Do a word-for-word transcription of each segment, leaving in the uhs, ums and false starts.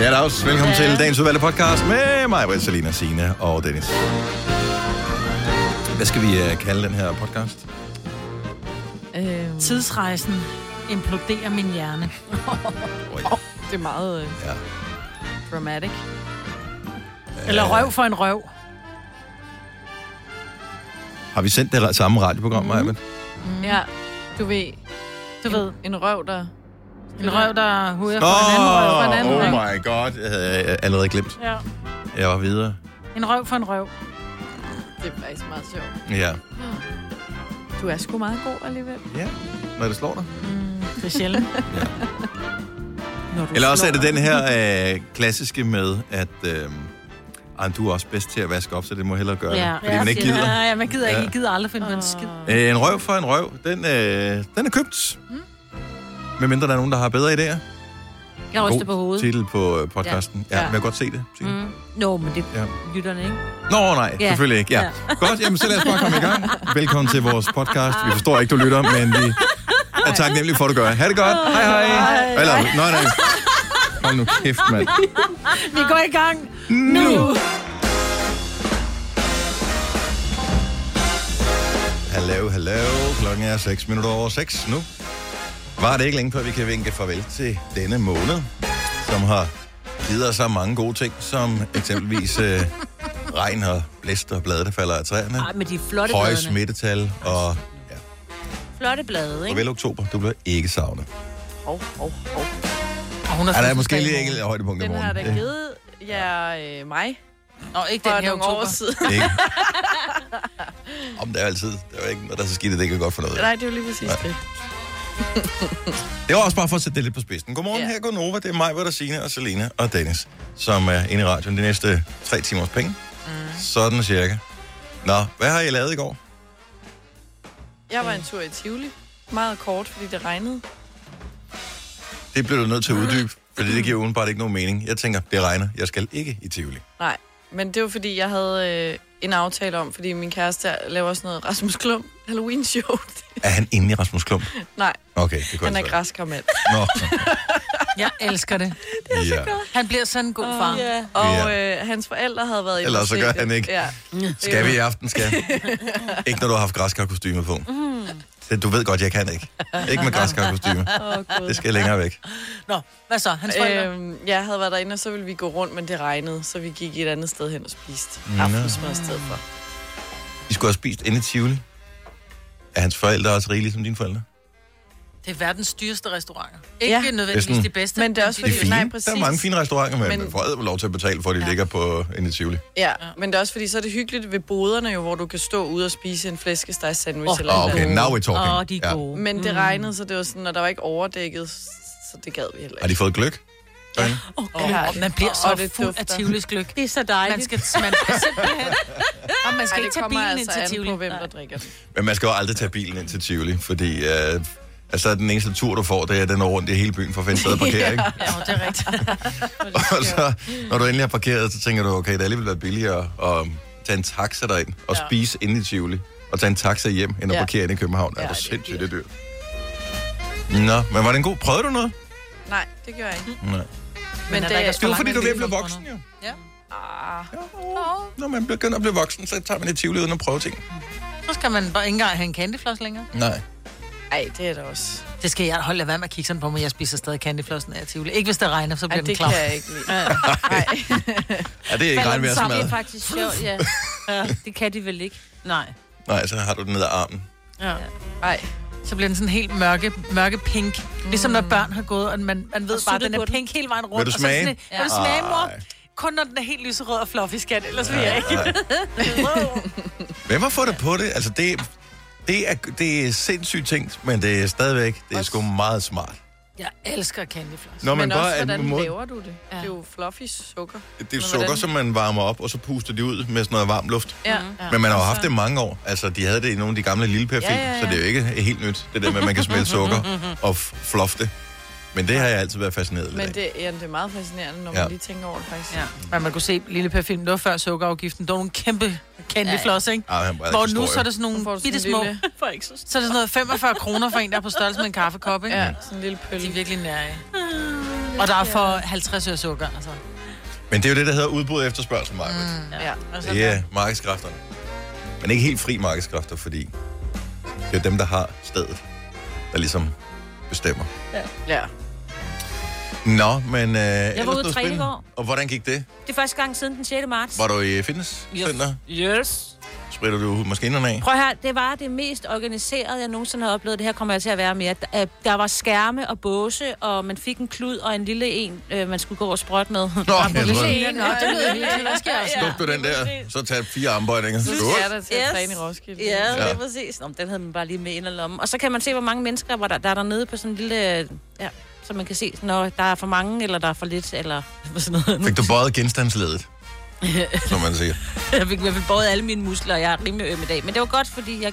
Ja, dags. Velkommen til dagens udvalgte podcast med mig, Britta Lena Sina og Dennis. Hvad skal vi uh, kalde den her podcast? Øh... Tidsrejsen imploderer min hjerne. Oh, det er meget uh, ja. dramatic. Øh... Eller røv for en røv. Har vi sendt det samme radioprogram, Majbrit? Mm-hmm. Mm-hmm. Ja, du ved. Du en, ved. En røv, der... En røv, der huder for en anden røv for en anden røv. Oh my god, jeg havde allerede glemt. Ja. Jeg var videre. En røv for en røv. Det er faktisk meget sjovt. Ja. Du er sgu meget god alligevel. Ja, når det slår dig. Mm, det er sjældent. Ja. Eller også er det den her øh, klassiske med, at... Øh, Ej, du er også bedst til at vaske op, så det må hellere gøre ja. det. Fordi ja, man ikke gider. Nej, ja, man gider ikke. Jeg gider aldrig finde på en skid. Øh, en røv for en røv, den, øh, den er købt. Mm. Medmindre der er nogen, der har bedre idéer. Jeg ryster på hovedet. God titel på podcasten. Ja, ja, ja. Men jeg kan godt se det. Mm. Nå, men det ja. lytterne ikke. Nå, nej, ja. selvfølgelig ikke. Ja. Ja. Godt, jamen så lad os bare komme i gang. Velkommen til vores podcast. Vi forstår ikke, du lytter, men vi er taknemmelige for, at du gør. Ha' det godt. Oh, hej, hej. hej. Eller, nej, nej. Hold nu kæft, mand. Vi går i gang nu. nu. Hallo, hallo. Klokken er seks minutter over seks nu. Var det ikke længe før, vi kan vinke farvel til denne måned, som har givet os så mange gode ting, som eksempelvis øh, regn og blæst og blade, der falder af træerne. Ej, men de flotte høje bladene. Smittetal og... Ja. Flotte blade, ikke? Farvel oktober. Du bliver ikke savnet. Hov, hov, hov. Ja, der er måske lige enkelte højdepunkt i morgen. Den har da givet jer ja, øh, mig. Nå, ikke den her oktober. Ikke. Om det er altid. Det er jo ikke noget, der så skidt, det ikke er godt for noget. Nej, det er jo lige præcis det. Det var også bare for at sætte det lidt på spidsen. Godmorgen, ja. her går Nova. Det er mig, hvor der Signe og Selena og Dennis, som er inde i radioen de næste tre timers penge. Mm. Sådan cirka. Nå, hvad har I lavet i går? Jeg var en tur i Tivoli. Meget kort, fordi det regnede. Det bliver du nødt til at uddybe, fordi det giver udenbart ikke nogen mening. Jeg tænker, det regner. Jeg skal ikke i Tivoli. Nej, men det var fordi, jeg havde øh, en aftale om, fordi min kæreste laver også noget Rasmus Klump Halloween-show. Er han inde i Rasmus Klump? Nej. Okay, det han er græskarmand. Nå. Jeg elsker det. Det er ja. så godt. Han bliver sådan en god far. Oh, yeah. Og øh, hans forældre havde været i Ellers så gør han ikke. Ja. Skal vi i aften, skal ikke når du har haft græskarkostyme på. Mm. Du ved godt, jeg kan ikke. Ikke med græskarkostyme. Oh, det skal længere væk. Nå, hvad så? Hans forældre? Øhm, jeg havde været derinde, og så ville vi gå rundt, men det regnede. Så vi gik et andet sted hen og spiste. Aftensmad i stedet for. I skulle have spist inde i Tivoli. Er hans forældre også rigelige som dine forældre? Det er verdens dyreste restauranter. Ikke ja. nødvendigvis de bedste. Men det er også fordi, de fine. Nej, præcis. Der er mange fine restauranter, men, men... forældre får lov til at betale for, at de ja. ligger på inde i Tivoli. Ja. ja, men det er også fordi, så er det hyggeligt ved boderne, jo, hvor du kan stå ude og spise en flæskesteg sandwich. Oh, eller oh, okay, now we're talking. Åh, oh, de er gode. Ja. Men det regnede, så det var sådan, og der var ikke overdækket, så det gad vi heller ikke. Har de fået gløk? Ja. Oh, okay. Man bliver så oh, fuld dufter. af Tivolis gløk. Det er så dejligt. Man skal, man skal simpelthen... Og man skal Ej, ikke tage bilen altså ind til Tivoli. På, hvem der drikker. Men man skal jo aldrig tage bilen ind til Tivoli, fordi... Altså, den eneste tur, du får, det er, den når rundt i hele byen for at finde sted at parkere, ikke? Ja, det er rigtigt. Og så, når du endelig har parkeret, så tænker du, okay, det er alligevel været billigere at tage en taxa derind og ja. spise inde i Tivoli, og tage en taxa hjem, end at ja. parkere inde i København. Ja, er det sindssygt, det dyrt. Nå, men var det en god... Prøvede du noget? Nej, det gjorde jeg ikke. Nej. Men, men det, det er jo, fordi du er blevet voksen, jo. Ja. Ah. Ja, oh. Når man begynder at blive voksen, så tager man i Tivoli uden at prøve ting. Så skal man bare ikke engang have en candyfloss længere. Nej. Ej, det er det også. Det skal jeg holde lade være med at kigge sådan på, men jeg spiser stadig candyflossen af Tivoli. Ikke hvis det regner, så bliver Ej, den klar. Ej, det kan jeg ikke lide. Nej. Ja, det er ikke regn med at smadre. Det er faktisk sjovt, ja. ja. Det kan de vel ikke. Nej. Nej, så har du den ned ad armen. Ja. Ej. Så bliver den sådan helt mørke, mørke pink. Mm. Ligesom når børn har gået, og man, man ved og bare, at den er pink hele vejen rundt. Vil du smage? Vil ja. du smage, mor? Kun når den er helt lyserød og fluffy, skat. Ellers vil jeg ikke. Hvem har fået det på det? Altså, det... Det er, det er sindssygt tænkt, men det er stadigvæk, det er sgu meget smart. Jeg elsker candyfloss. Når man men også, hvordan måde... laver du det? Ja. Det er jo fluffy sukker. Det er sukker, hvordan... som man varmer op, og så puster det ud med sådan noget varm luft. Ja. Ja. Men man har jo haft det mange år. Altså, de havde det i nogle af de gamle lille perfil, ja, ja, ja. så det er jo ikke helt nyt, det der med, at man kan smelte sukker og fluffe det. Men det har jeg altid været fascineret men det, ja, det er meget fascinerende, når man ja. lige tænker over det faktisk. Ja. Men man kunne se Lille Per Film, det var før sukkerafgiften. Der var nogle kæmpe candyfloss, ikke? Ja, ja. Hvor nu så er der sådan nogle bitte små... Lille... Så er det sådan noget femogfyrre kroner for en, der er på størrelse med en kaffekop, ikke? Ja, sådan en lille pølle. De er virkelig nære. Og der er for halvtreds øre sukker, altså. Men det er jo det, der hedder udbud efterspørgsel, Majbrit. Mm, ja, det er markedskræfterne. Men ikke helt fri markedskræfter, fordi det er dem, der har stedet, der ligesom bestemmer. Ja. Ja. Nå, men... Øh, jeg var ude at træne i går. Og hvordan gik det? Det er første gang siden den sjette marts. Var du i fitnesscenter? Yes. Yes. Spritter du maskinerne af? Prøv her, det var det mest organiserede, jeg nogensinde har oplevet. Det her kommer jeg til at være mere. Der var skærme og båse, og man fik en klud og en lille en, man skulle gå og sprøjte med. Nå, jeg tror det. Skub du den der, så tag fire armbøjninger. Så skal der til at træne i Roskilde. Ja, det er præcis. Nå, den havde man bare lige med ind og lommen. Og så kan man se, hvor mange mennesker var der, der er dernede på sådan en lille... Ja, så man kan se, når der er for mange, eller der er for lidt, eller sådan noget. Fik du bøjet genstandsledet? Som man siger. Jeg fik i hvert fald båret alle mine muskler, og jeg er rimelig øm i dag. Men det var godt, fordi jeg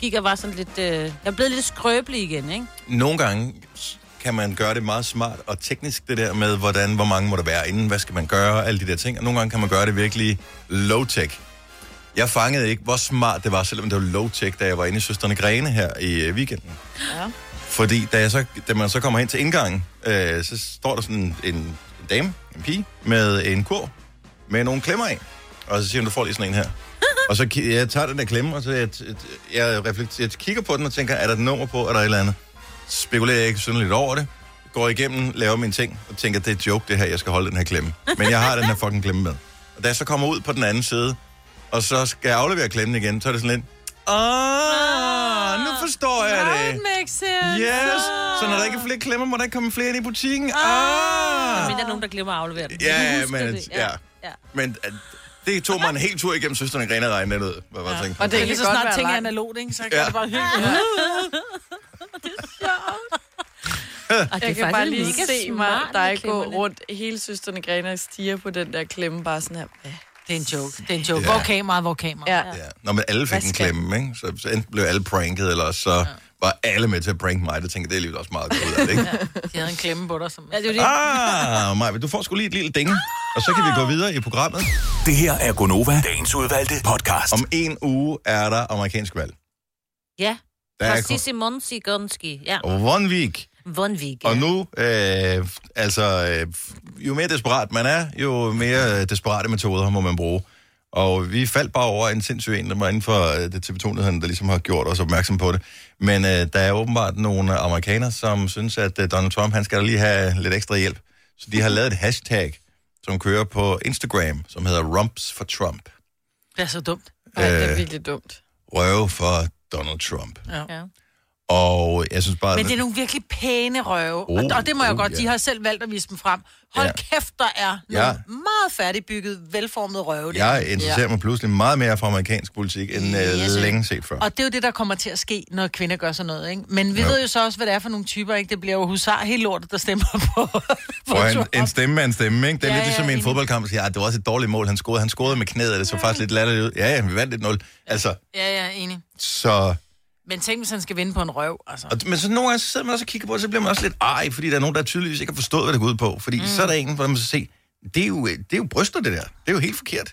gik og var sådan lidt... Øh, jeg er blevet lidt skrøbelig igen, ikke? Nogle gange kan man gøre det meget smart og teknisk, det der med, hvordan, hvor mange må der være inden, hvad skal man gøre, alle de der ting. Og nogle gange kan man gøre det virkelig low-tech. Jeg fangede ikke, hvor smart det var, selvom det var low-tech, da jeg var inde i Søstrene Grene her i weekenden. Ja. Fordi da, jeg så, da man så kommer hen til indgangen, øh, så står der sådan en, en dame, en pige, med en kurv. Med nogle klemmer af. Og så siger hun, du får lige sådan en her. Og så k- jeg tager den der klemme, og så jeg, t- jeg, reflekterer, jeg kigger på den og tænker, er der et nummer på, er der et eller andet? Spekulerer jeg ikke synderligt over det. Går igennem, laver mine ting, og tænker, det er joke det her, jeg skal holde den her klemme. Men jeg har den her fucking klemme med. Og da jeg så kommer ud på den anden side, og så skal jeg aflevere klemmen igen, så er det sådan lidt, åh, nu forstår jeg det. That makes sense. Yes. Så når der ikke er flere klemmer, må der ikke komme flere ind i butikken. Ah. Men der er nogen, der glemmer at aflevere den. Ja, men ja. Ja. Men det tog mig en hel tur igennem Søstrene Grene og regnede ud. Hvad var ja. tænkt? Og det er lige så snart ting er analogt, ikke? Så kan ja. det bare hygge. Ja. Det er sjovt. Og det jeg kan bare lige se mig dig gå rundt hele Søstrene Grene og stiger på den der klemme, bare sådan her. Ja. Det er en joke. Det er en joke. Ja. Hvor kamera, hvor kamera. Ja. Ja. Nå, men alle fik en klemme, ikke? Så, så enten blev alle pranket, eller så ja. var alle med til at prank mig. Det tænker det er alligevel også meget godt ud af det, ikke? Ja. De havde en klemme på dig, som... Ja, det ah, Maja, du får sgu lige et lille ding. Og så kan vi gå videre i programmet. Det her er Gonova, dagens udvalgte podcast. Om en uge er der amerikansk valg. Ja. Præcis i Monsi Gonski. Ja. One week. One week, ja. Og nu, øh, altså, øh, jo mere desperat man er, jo mere desperate metoder må man bruge. Og vi faldt bare over en sindssyg en, der var inden for det T V to-nyhederne, der ligesom har gjort os opmærksom på det. Men øh, der er åbenbart nogle amerikanere, som synes, at øh, Donald Trump, han skal da lige have lidt ekstra hjælp. Så de har lavet et hashtag, som kører på Instagram, som hedder Rumps for Trump. Det er så dumt. Øh, ja, det er virkelig dumt. Røve for Donald Trump. Ja. Ja. Og jeg synes bare... Men det er nogle virkelig pæne røve, oh, og det må jeg oh, godt, yeah. de har selv valgt at vise dem frem. Hold yeah. kæft, der er nogle yeah. meget færdigbygget, velformede røve. Jeg interesserer yeah. mig pludselig meget mere for amerikansk politik, end yes. længe set før. Og det er jo det, der kommer til at ske, når kvinder gør sådan noget, ikke? Men vi no. ved jo så også, hvad det er for nogle typer, ikke? Det bliver jo husar helt lortet, der stemmer på... på en, en stemme er en stemme, ikke? Det er ja, lidt ligesom ja, en fodboldkamp, der siger, det var også et dårligt mål, han scorede. Han scorede med knæet, det så ja. faktisk lidt latterligt ud. Ja, ja, vi vandt et nul. Altså... Ja, ja, enig. Så... Men tænk, hvis han skal vinde på en røv, altså. Og, men så nogle gange, så sidder man også og kigger på det, så bliver man også lidt ej, fordi der er nogen, der tydeligvis ikke har forstået, hvad det går ud på. Fordi mm. så er der en, hvor man skal se, det er, jo, det er jo bryster, det der. Det er jo helt forkert.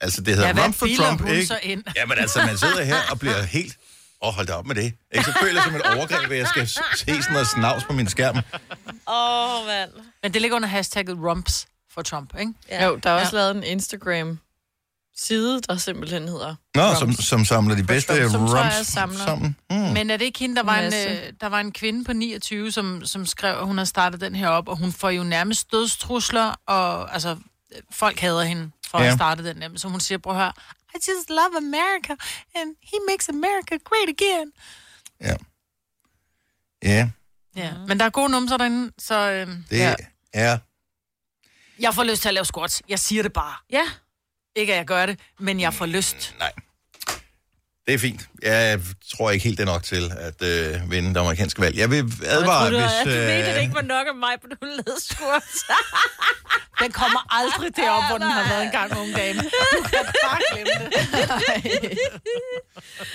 Altså, det hedder ja, Rump for Trump, ikke? Jamen altså, man sidder her og bliver helt, åh, oh, hold da op med det. Ikke? Så føler jeg som et overgreb, at jeg skal se sådan noget snavs på min skærm. Åh, oh, mand. Men det ligger under hashtagget Rumps for Trump, ikke? Ja. Jo, der er også ja. lavet en Instagram side, der simpelthen hedder... Nå, som, som samler de bedste rumps sammen. Mm. Men er det ikke hende, der var, en, der var en kvinde på niogtyve, som, som skrev, at hun har startet den her op, og hun får jo nærmest dødstrusler, og altså, folk hader hende for yeah. at starte den der. Så hun siger, prøv at høre, I just love America, and he makes America great again. Ja. Ja. Ja. Men der er gode numser derinde, så... Øh, det ja. er... Jeg får lyst til at lave squats. Jeg siger det bare. Ja. Ikke at jeg gør det, men jeg får lyst. Nej. Det er fint. Jeg tror ikke helt det nok til at øh, vinde det amerikanske valg. Jeg vil advare, jeg tror, du, hvis... Jeg øh... ved, det ikke var nok af mig, på du ledte squats. Den kommer aldrig derop, hvor den har været engang nogle dage. Du kan bare glemme det.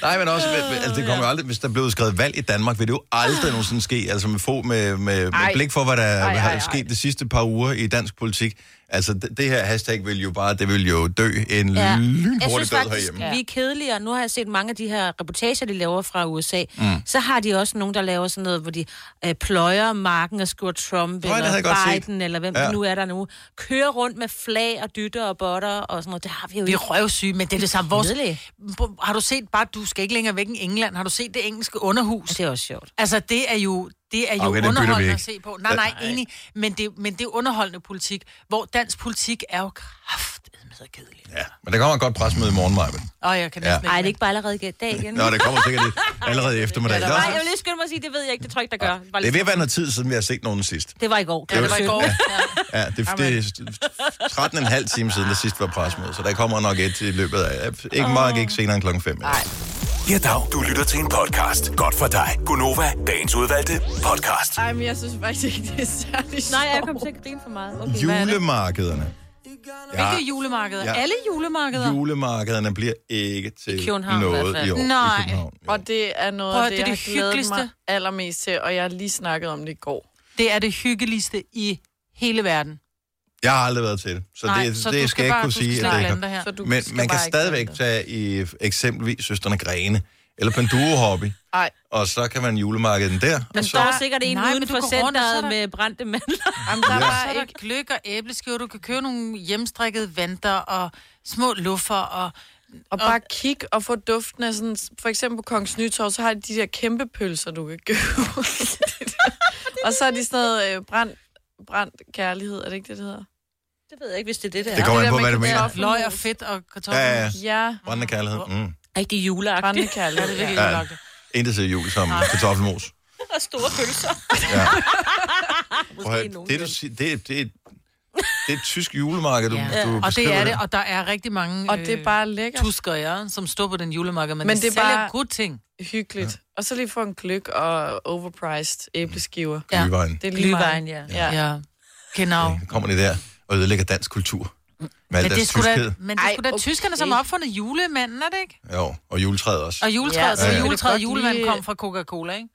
Nej, men også, altså, det kommer aldrig, hvis der blev udskrevet valg i Danmark, vil det jo aldrig nogensinde ske. Altså med, få, med, med, med blik for, hvad der ej, ej, ej. er sket de sidste par uger i dansk politik. Altså, det, det her hashtag vil jo bare, det vil jo dø en ja. lynhurtig død herhjemme. Vi er kedelige, og nu har jeg set mange af de her reportager, de laver fra U S A. Mm. Så har de også nogen, der laver sådan noget, hvor de øh, pløjer marken og skriver Trump Prøv, eller Biden, eller hvem ja. nu er der nu. Kører rundt med flag og dytter og botter og sådan noget. Det har vi jo ikke. Vi er røvsyge, men det er det samme. Vores... Har du set bare, du skal ikke længere væk end England, har du set det engelske underhus? Ja, det er også sjovt. Altså, det er jo... Det er jo okay, underholdende at se på. Nej, nej, enig. Men det, men det er underholdende politik, hvor dansk politik er jo kraftedme så kedeligt. Ja, men der kommer et godt pressemøde i morgen, Majbrit. Åh, oh, jeg kan næsten ja. Ej, det er ikke bare allerede i dag igen. Nå, det kommer sikkert allerede i eftermiddag. Nej, jeg vil lige skynde mig at sige, det ved jeg ikke, det tror jeg ikke, der gør. Det er ved at være noget tid, siden vi har set nogen sidst. Det var i går. Ja, det var i går. Ja, ja det, det er tretten og en halv time siden, der sidst var pressemøde, så der kommer nok et i løbet af. Ikke meget, ikke senere end klokken fem. Nej. Ja, dag. Du lytter til en podcast. Godt for dig. Gunova, dagens udvalgte podcast. Ej, men jeg synes faktisk ikke, det er særlig sjovt. Nej, jeg kom til at grine for meget. Okay, julemarkederne. Ja. Hvilke julemarkeder? Ja. Alle julemarkeder? Julemarkederne bliver ikke til noget i år. Nej, i og det er noget, Prøv, det, det er jeg det har glædet mig allermest til, og jeg har lige snakket om det i går. Det er det hyggeligste i hele verden. Jeg har aldrig været til det, så Nej, det, så det skal, skal jeg ikke bare, kunne sige. At det men man kan stadigvæk tage i eksempelvis Søstrene Grene, eller på en duo-hobby, Ej. og så kan man julemarkedet der. Men så... der er sikkert en Nej, uden for centeret der... med brændte mandler. Jamen, der var ja. et gløgg og æbleskiver. Du kan købe nogle hjemstrikkede vanter og små luffer og... Og bare kig og få duften af sådan... For eksempel på Kongens Nytorv, så har de de der kæmpe pølser, du kan købe. Og så er de sådan noget øh, brændt brand kærlighed, er det ikke det, det hedder? Det ved jeg ikke, hvis det er det, der er. Det kommer an på, hvad du mener. Løg og fedt og kartofler. Ja, ja. ja. Brændende kærlighed. Mm. Rigtig juleagtigt. Brændende kærlighed. Det er virkelig juleagtigt. Ja, intet til jul som kartoffelmos. Og store pølser. Ja. Prøv, det, det, det, det, det er et tysk julemarked, du, ja. du Og det er det, og der er rigtig mange og det er bare lækkert. Tusker, ja, som står på den julemarked, men, men det, det er bare gode ting. Hyggeligt. Ja. Og så lige få en gløgg og overpriced æbleskiver. Ja. Glühwein. Det er Glühwein, ja. ja. ja. Genau. Så kommer det der og ødelægger dansk kultur. Men det skulle da, men det skulle da okay. tyskerne, som har opfundet julemanden, er det ikke? Jo, og juletræet også. Og juletræet, ja. så ja, ja. juletræet og julemanden kom fra Coca-Cola, ikke?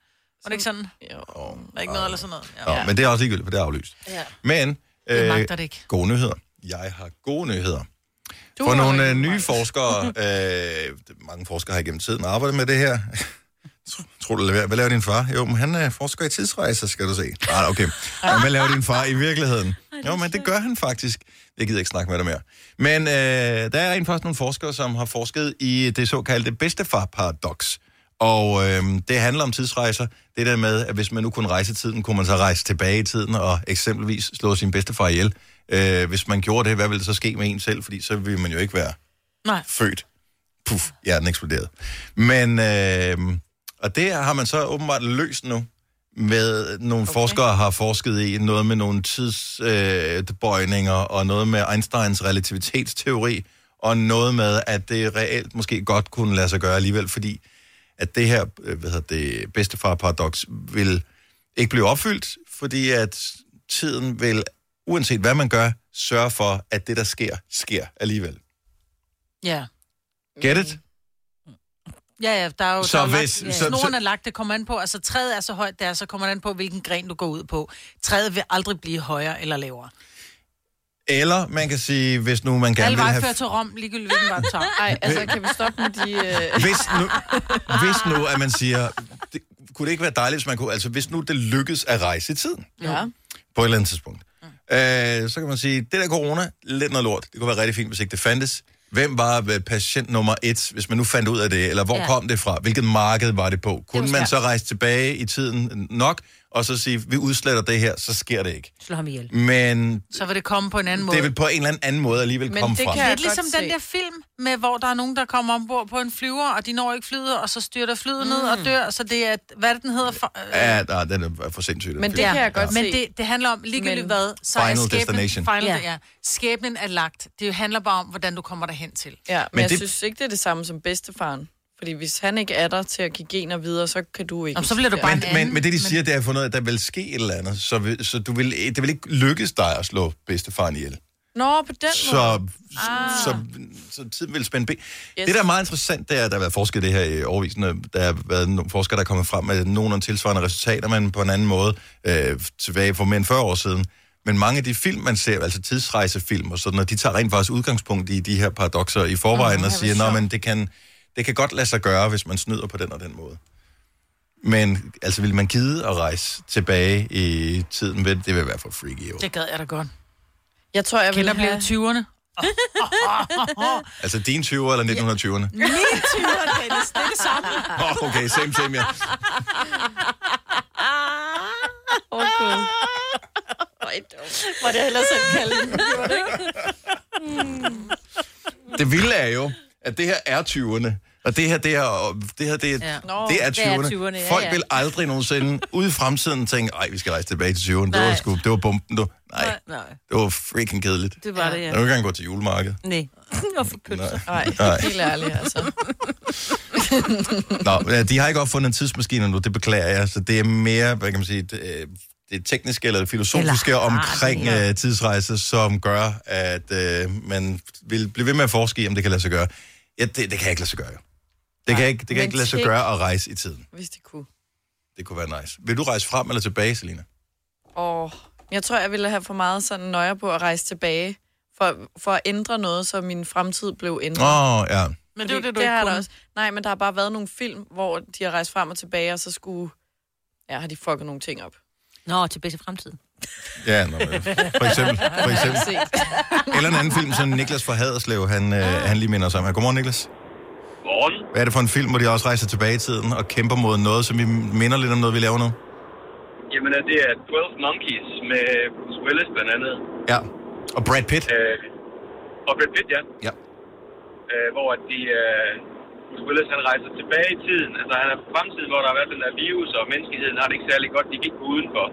Var det ikke sådan? Jo. Der er ikke noget eller sådan noget. Ja. Ja. Men det er også ligegyldigt, for det er aflyst. Ja. Men, øh, jeg magter det ikke. Gode nyheder. Jeg har gode nyheder. Du for nogle øh, nye forskere, øh, mange forskere har gennem tiden arbejdet med det her. Tror du, hvad laver din far? Jo, men han er forsker i tidsrejser, skal du se. Nej, okay. Men hvad laver din far i virkeligheden? Jo, men det gør han faktisk. Jeg gider ikke snakke med dig mere. Men øh, der er en faktisk nogle forskere, som har forsket i det såkaldte bedstefar-paradoks. Og øh, det handler om tidsrejser. Det der med, at hvis man nu kunne rejse tiden, kunne man så rejse tilbage i tiden og eksempelvis slå sin bedstefar ihjel. Øh, hvis man gjorde det, hvad ville det så ske med en selv? Fordi så ville man jo ikke være Nej. født. Puff, hjernen eksploderede. Men... Øh, Og det har man så åbenbart løst nu, med nogle okay. forskere har forsket i noget med nogle tidsbøjninger, øh, og noget med Einsteins relativitetsteori, og noget med, at det reelt måske godt kunne lade sig gøre alligevel, fordi at det her hvad hedder det, bedstefar-paradoks vil ikke blive opfyldt, fordi at tiden vil, uanset hvad man gør, sørge for, at det, der sker, sker alligevel. Ja. Yeah. Get it? Ja, ja, der er jo... Så der er hvis, lagt, ja. Snoren er lagt, det kommer an på. Altså, træet er så højt, det er, så kommer an på, hvilken gren du går ud på. Træet vil aldrig blive højere eller lavere. Eller, man kan sige, hvis nu man gerne Alle vil have... Alle vej før til Rom, ligegyldigt hvilken vej tog. Ej, altså, kan vi stoppe med de... Uh... Hvis, nu, hvis nu, at man siger... Det, kunne det ikke være dejligt, hvis man kunne... Altså, hvis nu det lykkes at rejse i tiden. Ja. På et eller andet tidspunkt. Mm. Øh, så kan man sige, det der corona, lidt noget lort. Det kunne være rigtig fint, hvis ikke det fandtes. Hvem var patient nummer et, hvis man nu fandt ud af det? Eller hvor ja. kom det fra? Hvilket marked var det på? Kunne det man så rejse tilbage i tiden nok, og så sige, vi udsletter det her, så sker det ikke. Slå ham ihjel. Men så vil det komme på en anden måde. Det vil på en eller anden måde alligevel Men komme frem. Det er ligesom se. den der film, med, hvor der er nogen, der kommer ombord på en flyver, og de når ikke flyet, og så styrter flyet mm. ned og dør. Så det er, hvad det, den hedder? For, øh... Ja, nej, den er for sindssygt. Men det kan jeg godt ja. se. Men det, det handler om ligegyldigt hvad, så Final er skæbnen, Destination. Final, ja. Ja. Skæbnen er lagt. Det handler bare om, hvordan du kommer derhen til. Ja, men, men jeg det... synes ikke, det er det samme som bedstefaren. Fordi hvis han ikke er der til at give gener videre, så kan du ikke... Jamen, så bliver du bare en anden. Men, men det, de siger, det er for noget, der vil ske et eller andet. Så, vil, så du vil, det vil ikke lykkes dig at slå bedstefaren ihjel. Nå, på den så, måde. Så, ah. så, så, så tiden vil spænde ben. Yes. Det, der er meget interessant, det er, at der har været forsket det her i overvisende. Der har været nogle forskere, der er kommet frem med nogle tilsvarende resultater, men på en anden måde øh, tilbage for mere end fyrre år siden. Men mange af de film, man ser, altså tidsrejsefilm og sådan noget, de tager rent faktisk udgangspunkt i de her paradokser i forvejen oh, og siger, nå, men det kan... Det kan godt lade sig gøre, hvis man snyder på den og den måde. Men altså, vil man gide at rejse tilbage i tiden? Det vil være for freaky. Jo. Det gad jeg da godt. Jeg tror, jeg vil have... tyverne. Oh, oh, oh, oh. Altså din tyver eller nitten tyverne? Min tyver, Dennis. Det er det samme. Oh, okay, same, same, ja. Okay. Var det ellers en kalden? Hmm. Det vilde er jo... at det her er tyverne, og det her, det her, det her, det, ja. Nå, det er tyverne. Ja, folk ja. Vil aldrig nogensinde ude i fremtiden tænke, ej, vi skal rejse tilbage til tyverne, det var sgu, det var bomben, du. Nej, nej, det var freaking kedeligt. Det var det, ja. Jeg kan ikke engang gå til julemarkedet. Nej, og få pølser. Nej, nej. Helt ærligt, altså. Nå, de har ikke opfundet en tidsmaskine nu, det beklager jeg, så det er mere, hvad kan man sige, det, det tekniske eller filosofiske eller, omkring nej, ja. uh, tidsrejse, som gør, at uh, man vil blive ved med at forske i, om det kan lade sig gøre. Ja, det, det kan jeg ikke lade sig gøre. Det nej, kan ikke, det kan ikke lade sig gøre at rejse i tiden. Hvis det kunne. Det kunne være nice. Vil du rejse frem eller tilbage, Selina? Åh, oh, jeg tror, jeg ville have for meget sådan nøje på at rejse tilbage, for, for at ændre noget, så min fremtid blev ændret. Åh, oh, ja. Men det er det, det, du ikke kunne. Også. Nej, men der har bare været nogle film, hvor de har rejst frem og tilbage, og så skulle... Ja, har de fucket nogle ting op. Nå, tilbage til fremtiden. Ja, nå, for eksempel. For eksempel. Eller en anden film, som Niklas fra Haderslev, han, øh, han lige minder os om. Godmorgen, Niklas. Godmorgen. Hvad er det for en film, hvor de også rejser tilbage i tiden og kæmper mod noget, som vi minder lidt om noget, vi laver nu? Jamen, det er tolv Monkeys med Bruce Willis blandt andet. Ja, og Brad Pitt. Øh, og Brad Pitt, ja. Ja. Øh, hvor de... Øh, Bruce Willis, han rejser tilbage i tiden. Altså, han er på fremtiden, hvor der har været den der virus, og menneskeheden har det ikke særlig godt. De gik udenfor.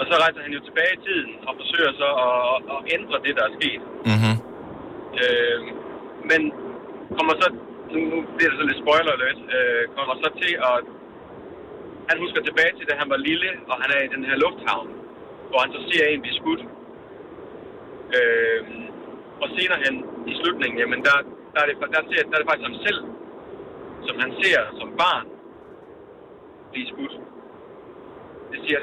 Og så rejser han jo tilbage i tiden, og forsøger så at, at ændre det, der er sket. Mm-hmm. Øh, men kommer så... Nu, nu bliver det så lidt spoiler lidt. Øh, kommer så til at... Han husker tilbage til, da han var lille, og han er i den her lufthavn, hvor han så ser en blive skudt. Øh, og senere hen, i slutningen, jamen der... Der er, det, der, ser, der er det faktisk ham selv, som han ser som barn, blive skudt. Det siger,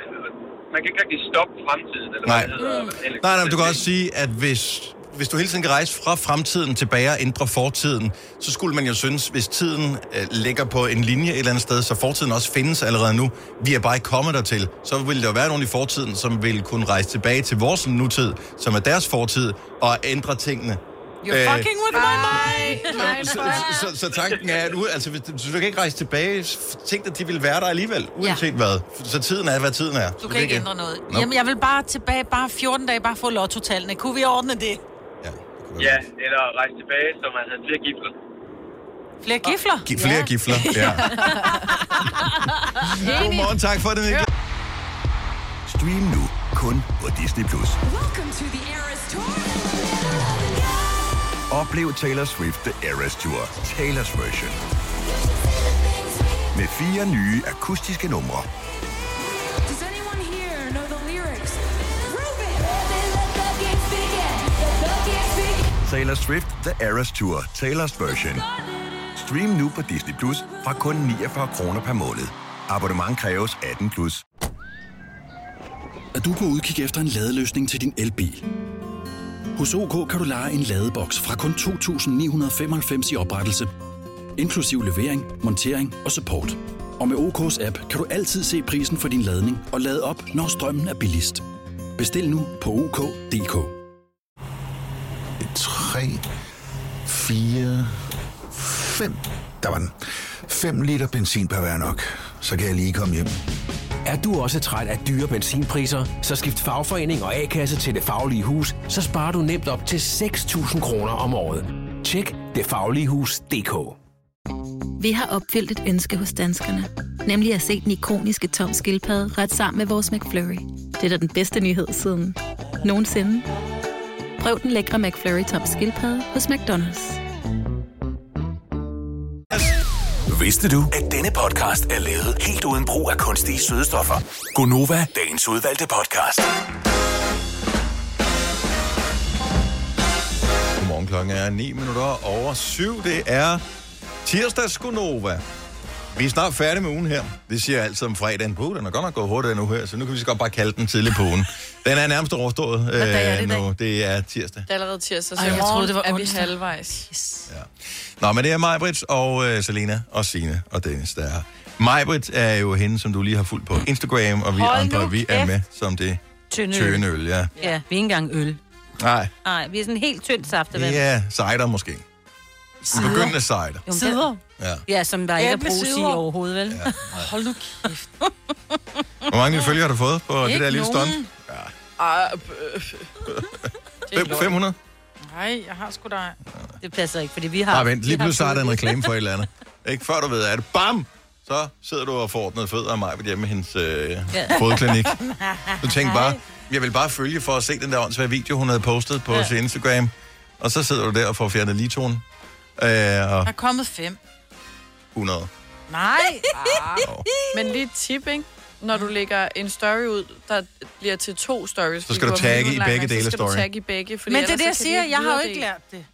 man kan ikke rigtig stoppe fremtiden. Eller nej. Hvad hedder, eller, nej, nej, men du kan også sige, at hvis, hvis du hele tiden kan rejse fra fremtiden tilbage og ændre fortiden, så skulle man jo synes, hvis tiden øh, ligger på en linje et eller andet sted, så fortiden også findes allerede nu. Vi er bare ikke kommet dertil. Så ville der være nogen i fortiden, som ville kunne rejse tilbage til vores nutid, som er deres fortid, og ændre tingene. You're fucking with my mind. Så, så, så, så tanken er, at du, altså, hvis du kan ikke rejse tilbage, tænk at de vil være der alligevel, uanset ja. Hvad. Så tiden er, hvad tiden er. Du kan ikke ændre noget. Nope. Jamen, jeg vil bare tilbage, bare fjorten dage, bare få lottotallene. Kunne vi ordne det? Ja, det ja eller rejse tilbage, så man havde flere gifler. Flere gifler? G- flere ja. Gifler, ja. Godmorgen, tak for det, Niklas. Stream nu kun på Disney plus. Welcome to The Eras Tour. Oplev Taylor Swift The Eras Tour, Taylor's version. Med fire nye akustiske numre. Taylor Swift The Eras Tour, Taylor's version. Stream nu på Disney plus, fra kun niogfyrre kroner per måned. Abonnement kræves atten plus. Er du på udkig efter en ladeløsning til din elbil? Hos OK kan du leje en ladeboks fra kun to tusind ni hundrede femoghalvfems i oprettelse, inklusiv levering, montering og support. Og med O K's app kan du altid se prisen for din ladning og lade op, når strømmen er billigst. Bestil nu på O K punktum D K. tre, fire, fem. Der var den. fem liter benzin per hver nok. Så kan jeg lige komme hjem. Er du også træt af dyre benzinpriser, så skift fagforening og A-kasse til Det Faglige Hus, så sparer du nemt op til seks tusind kroner om året. Tjek det faglige hus punktum d k. Vi har opfyldt et ønske hos danskerne, nemlig at se den ikoniske Tom Skildpadde ret sammen med vores McFlurry. Det er da den bedste nyhed siden nogensinde. Prøv den lækre McFlurry Tom Skildpadde hos McDonald's. Vidste du, at denne podcast er lavet helt uden brug af kunstige sødestoffer? Gonova, dagens udvalgte podcast. Godmorgen, klokken er ni minutter over syv. Det er tirsdags Gonova. Vi er snart færdige med ugen her. Det siger jeg altid om fredagen. Uh, den er godt nok gået hurtigt nu her, så nu kan vi så godt bare kalde den tidlig på ugen. Den er nærmest overstået. Hvad dag er det nu? Det er tirsdag. Det er allerede tirsdag, så Ej, jeg, jeg troede, det var ondt halvvejs. Yes. Ja. Nå, men det er Majbrit og øh, Selena og Signe og Dennis, der er. Majbrit er jo hende, som du lige har fulgt på Instagram, og vi Hold andre, vi er med som det tynde øl. Ja. ja, vi er ikke engang øl. Nej. Nej, vi er sådan helt tyndt saftevand. Ja, cider måske. Sider. Begyndende cider. Sider? Ja. ja, som der ikke er brug i overhovedet, vel? Ja, Hold nu kæft. Hvor mange følgere har du fået på ikke det der lille stunt? Ja. fem hundrede? Nej, jeg har sgu da. Ja. Det passer ikke, fordi vi har... Nej, vent, lige pludselig har der en reklame for et eller andet. Ikke før du ved, er det bam! Så sidder du og får ordnet fødder af mig ved hjemme i hendes øh, ja. fodklinik. Du tænker bare, jeg vil bare følge for at se den der åndsvær video, hun havde postet på ja. sin Instagram. Og så sidder du der og får fjernet litonen. Øh, og... Der er kommet fem. hundrede. Nej. Ah. Men lige et tip, ikke? Når du lægger en story ud, der bliver til to stories. Så skal du tagge i begge dele af storyen. Så skal du tagge i begge. Men det er det, jeg siger. Jeg har jo ikke lært det.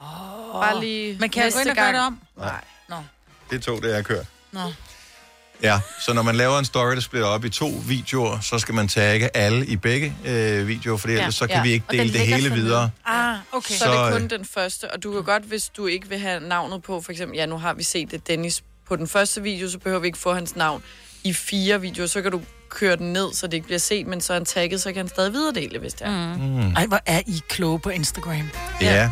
Oh. Bare lige man kan næste jo ikke gøre det om. Nej. Nå. Det er to, det er kørt. Nå. Ja, så når man laver en story, der splitter op i to videoer, så skal man tagge alle i begge øh, videoer, for ellers ja, så kan ja. vi ikke dele det hele videre. Ah, okay. Så, så er det kun øh... den første, og du kan godt, hvis du ikke vil have navnet på, for eksempel, ja, nu har vi set det, Dennis, på den første video, så behøver vi ikke få hans navn i fire videoer, så kan du køre den ned, så det ikke bliver set, men så er han tagget, så kan han stadig videredele, hvis det er. Mm. Mm. Ej, hvor er I kloge på Instagram. Ja. ja.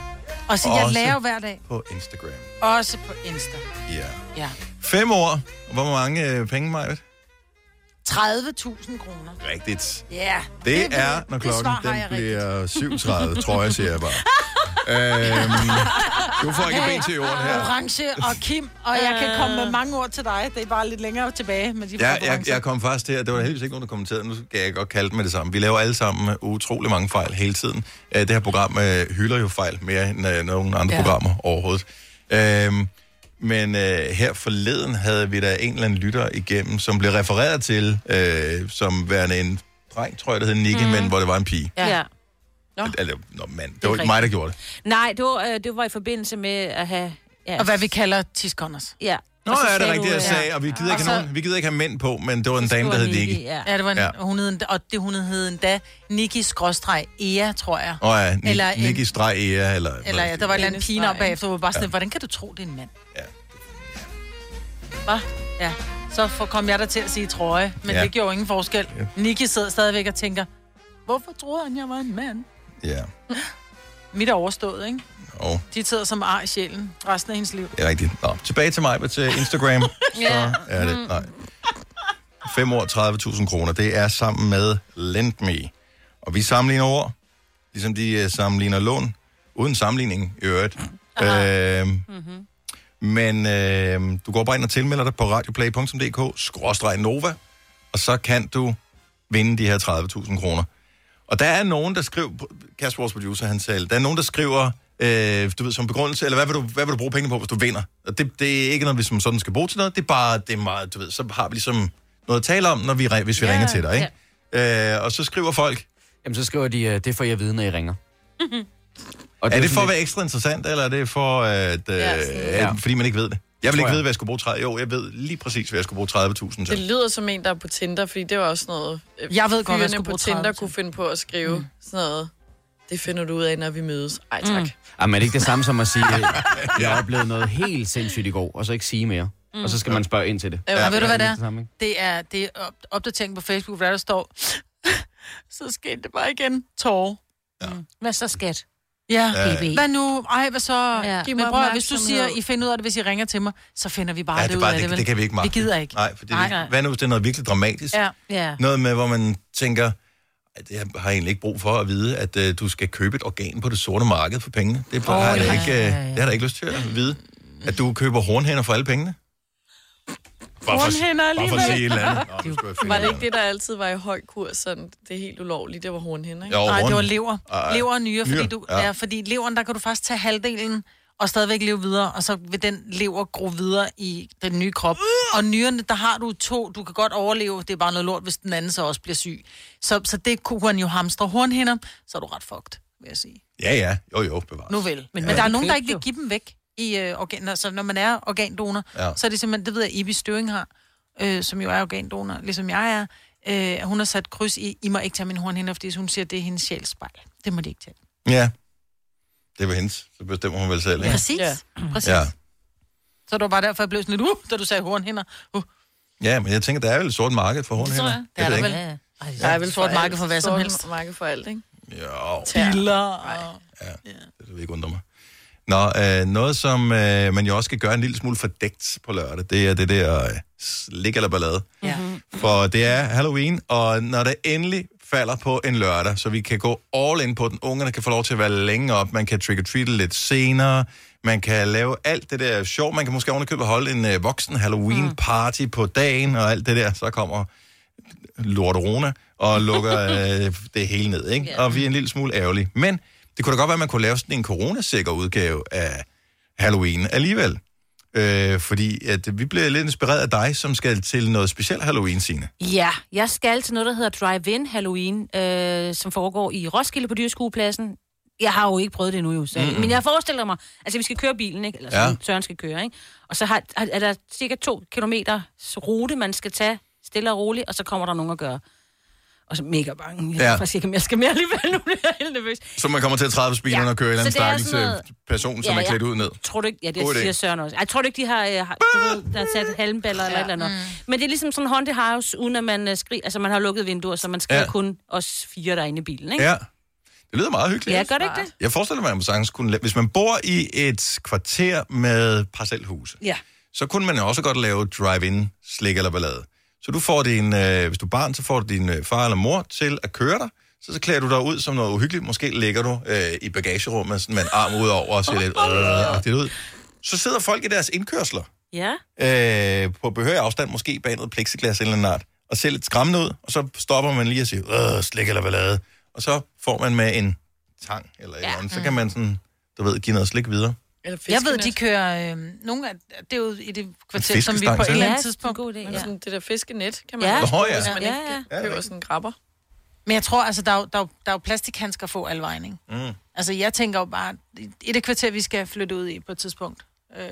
Og så jeg laver hver dag. På Instagram. Også på Insta. Ja. ja. Fem år. Hvor mange øh, penge, Majbrit? tredive tusind kroner. Rigtigt. Ja. Yeah. Det, det er, når klokken den bliver syv tredive, tror jeg, siger jeg bare. øhm, du får ikke hey, ben til jorden her. Orange og Kim, og jeg kan komme med mange ord til dig. Det er bare lidt længere tilbage med de ja, jeg, jeg kom fast her. Det var der heldigvis ikke nogen, der kommenterede. Nu skal jeg godt kalde med det samme. Vi laver alle sammen utrolig mange fejl hele tiden. Det her program øh, hylder jo fejl mere end øh, nogen andre ja. programmer overhovedet. Øhm, Men øh, her forleden havde vi da en eller anden lytter igennem, som blev refereret til øh, som værende en dreng, tror jeg, der hed Nikke, mm. men hvor det var en pige. Ja. ja. Nå. Altså, nå, mand. Det, det var ikke mig, der gjorde det. Nej, det var, øh, det var i forbindelse med at have... Ja. Og hvad vi kalder tiskonders. Ja. Nå, ja, det er rigtigt, jeg sagde, og vi gider, ja. ikke, nogen, vi gider ikke have mænd på, men det var en dame, der hed Nikki. Ja. ja, det var en, ja. hun hed, og det hun hed endda Nikis Krostrej Ea, tror jeg. Åh oh, ja, Ni- eller en, Nikis Krostrej Ea, eller... Eller ja, der var en eller anden pige op bagefter, hvor bare sådan, ja. hvordan kan du tro, det er en mand? Ja. Hva? Ja, så kom jeg der til at sige trøje, men ja. det gjorde ingen forskel. Ja. Nikki sidder stadigvæk og tænker, hvorfor troede han, jeg var en mand? Ja. Mit er overstået, ikke? Oh. De sidder som ar i sjælen resten af hendes liv. Ja, rigtigt. Nå, tilbage til mig til Instagram. ja. Så er det. Nej. fem år, tredive tusind kroner. Det er sammen med LendMe. Og vi sammenligner ord, ligesom de uh, sammenligner lån. Uden sammenligning i øvrigt. Øh, mm-hmm. Men øh, du går bare ind og tilmelder dig på radioplay punktum d k skråstreg nova, og så kan du vinde de her tredive tusind kroner. Og der er nogen, der skriver... Kasper, vores producer, han sagde, der er nogen, der skriver... Øh, du ved, som begrundelse, eller hvad vil, du, hvad vil du bruge penge på, hvis du vinder? Og det, det er ikke noget, vi som sådan skal bruge til noget, det er bare, det er meget, du ved, så har vi ligesom noget at tale om, når vi, hvis vi yeah. ringer til dig, ikke? Yeah. Øh, og så skriver folk... Jamen, så skriver de, det får jeg vide, når I ringer. Mm-hmm. Og det er det for at være ekstra interessant, eller er det for, at, øh, ja, ja. fordi man ikke ved det? Jeg vil ikke jeg. vide, hvad jeg skulle bruge tredive tusind. Jo, jeg ved lige præcis, hvad jeg skulle bruge tredive tusind til. Det lyder som en, der er på Tinder, fordi det var også noget... Jeg ved godt, hvad jeg skulle bruge tredive tusind. Tinder kunne finde på at skrive mm. sådan noget... Det finder du ud af, når vi mødes. Ej, tak. Mm. Jamen, er det ikke det samme som at sige, at jeg oplevede noget helt sindssygt i går, og så ikke sige mere? Mm. Og så skal man spørge ind til det. Ja, ja, ved du, hvad det er? Det er, det er, det er op- opdatering på Facebook, hvor der står, så skete det bare igen. Tårer. Ja. Hvad så, skat? Ja. ja. Hvad nu? Ej, hvad så? Ja. Men bror, hvis du siger, I finder ud af det, hvis I ringer til mig, så finder vi bare ja, det, det ud bare, af det. det, det kan vi ikke magte. Vi gider ikke. Nej, for det, Nej. Hvad nu, hvis det er noget virkelig dramatisk? Ja. Ja. Noget med, hvor man tænker... Jeg har egentlig ikke brug for at vide, at uh, du skal købe et organ på det sorte marked for pengene. Det, oh, har, ja, jeg ikke, uh, ja, ja. det har jeg ikke lyst til at vide. At du køber hornhænder for alle pengene. Hornhænder alligevel. Bare for at sige et eller andet. Nå, det var, var det ikke det, der altid var i høj kurs? Sådan, det er helt ulovligt, det var hornhænder, ikke? Jo, Nej, horn... det var lever. Lever og nyre, fordi, du, ja. Ja, fordi leveren, der kan du faktisk tage halvdelen, og stadigvæk leve videre, og så vil den lever gro videre i den nye krop. Og nyrerne, der har du to, du kan godt overleve, det er bare noget lort, hvis den anden så også bliver syg. Så, så det kunne han jo hamstre hornhinder, så er du ret fucked, vil jeg sige. Ja, ja, jo jo, bevares. Nu vel. Men, ja. Men der er nogen, der ikke vil give dem væk i øh, organer, så når man er organdonor, ja. Så er det simpelthen, det ved jeg, Ibi Støring har, øh, som jo er organdonor, ligesom jeg er, øh, hun har sat kryds i, I må ikke tage min hornhinder, fordi hun siger, det er hendes sjælsspejl. Det må de ikke tage. Ja. Det var hendes. Så bestemmer hun vel selv, ikke? Præcis. Ja. Præcis. Ja. Så det var bare derfor, jeg blev sådan lidt, uh, da du sagde hornhinder. Uh. Ja, men jeg tænker, der er vel et sort marked for hornhinder? Det tror jeg. Det er, er der, der vel. Ja. Ej, der er vel et sort marked for hvad som helst. Sort marked for alt, ikke? Jo. Piller og... Ja, ja. Det vil ikke undre mig. Nå, øh, noget som øh, man jo også skal gøre en lille smule fordækt på lørdag, det er det der øh, slik eller ballade. Ja. For det er Halloween, og når det endelig falder på en lørdag, så vi kan gå all in på den. Ungerne kan få lov til at være længe op, man kan trick-or-treate lidt senere, man kan lave alt det der sjov, man kan måske ovenikøbet holde en øh, voksen Halloween-party mm. på dagen, og alt det der, så kommer lorterona og lukker øh, det hele ned, ikke? Yeah. Og vi er en lille smule ærgerlige. Men det kunne da godt være, at man kunne lave sådan en coronasikker udgave af Halloween alligevel. Øh, fordi at vi bliver lidt inspireret af dig, som skal til noget specielt Halloween, Signe. Ja, jeg skal til noget, der hedder Drive-In Halloween, øh, som foregår i Roskilde på Dyrskuepladsen. Jeg har jo ikke prøvet det endnu, jo, så, men jeg forestiller mig, altså vi skal køre bilen, ikke? Eller sådan, ja. Søren skal køre, ikke? Og så har, er der cirka to kilometer rute, man skal tage stille og roligt, og så kommer der nogen at gøre. Og så mega bange. Jeg er ja. faktisk ikke, om jeg skal mere alligevel. Nu bliver jeg helt nervøs. Så man kommer til at træde på speederen ja. og køre en eller anden stakkels noget... person, som ja, ja. er klædt ud ned. Tror du ikke? Ja, det God siger Søren også. Jeg tror du ikke, de har, øh, har du ved, der har sat halmballer ja. eller et eller andet. Mm. Men det er ligesom sådan en Haunted House, uden at man øh, skriger. Altså, man har lukket vinduer, så man skriger ja. kun os fire derinde i bilen, ikke? Ja. Det lyder meget hyggeligt. Ja, gør det ikke det? Jeg forestiller mig, at man sagtens kunne... Hvis man bor i et kvarter med parcelhuse, ja. så kunne man også godt lave drive-in, slik eller ballade. Så du får din, øh, hvis du er barn, så får du din øh, far eller mor til at køre dig. Så, så klæder du dig ud som noget uhyggeligt. Måske ligger du øh, i bagagerummet sådan, med en arm ud over og ser lidt øh, øh, ud. Så sidder folk i deres indkørsler. Ja. Øh, på behørig afstand, måske bag noget plexiglas eller noget, og ser lidt skræmmende ud. Og så stopper man lige og siger, øh, slik eller ballade. Og så får man med en tang eller et ja. eller andet. Så kan man sådan, du ved, give noget slik videre. Jeg ved, de kører... Øh, nogle af, det er jo i det kvarter, som vi på et eller andet tidspunkt... Ja, det er en god idé, ja. Sådan, det der fiskenet, kan man ja. også bruge, hvis man ja, ja. ikke køber sådan krabber. Men jeg tror, altså, der er jo, der er jo, der er jo plastikhandsker at få alle vejen, ikke? Mm. Altså, jeg tænker jo bare... I det kvarter, vi skal flytte ud i på et tidspunkt, øh,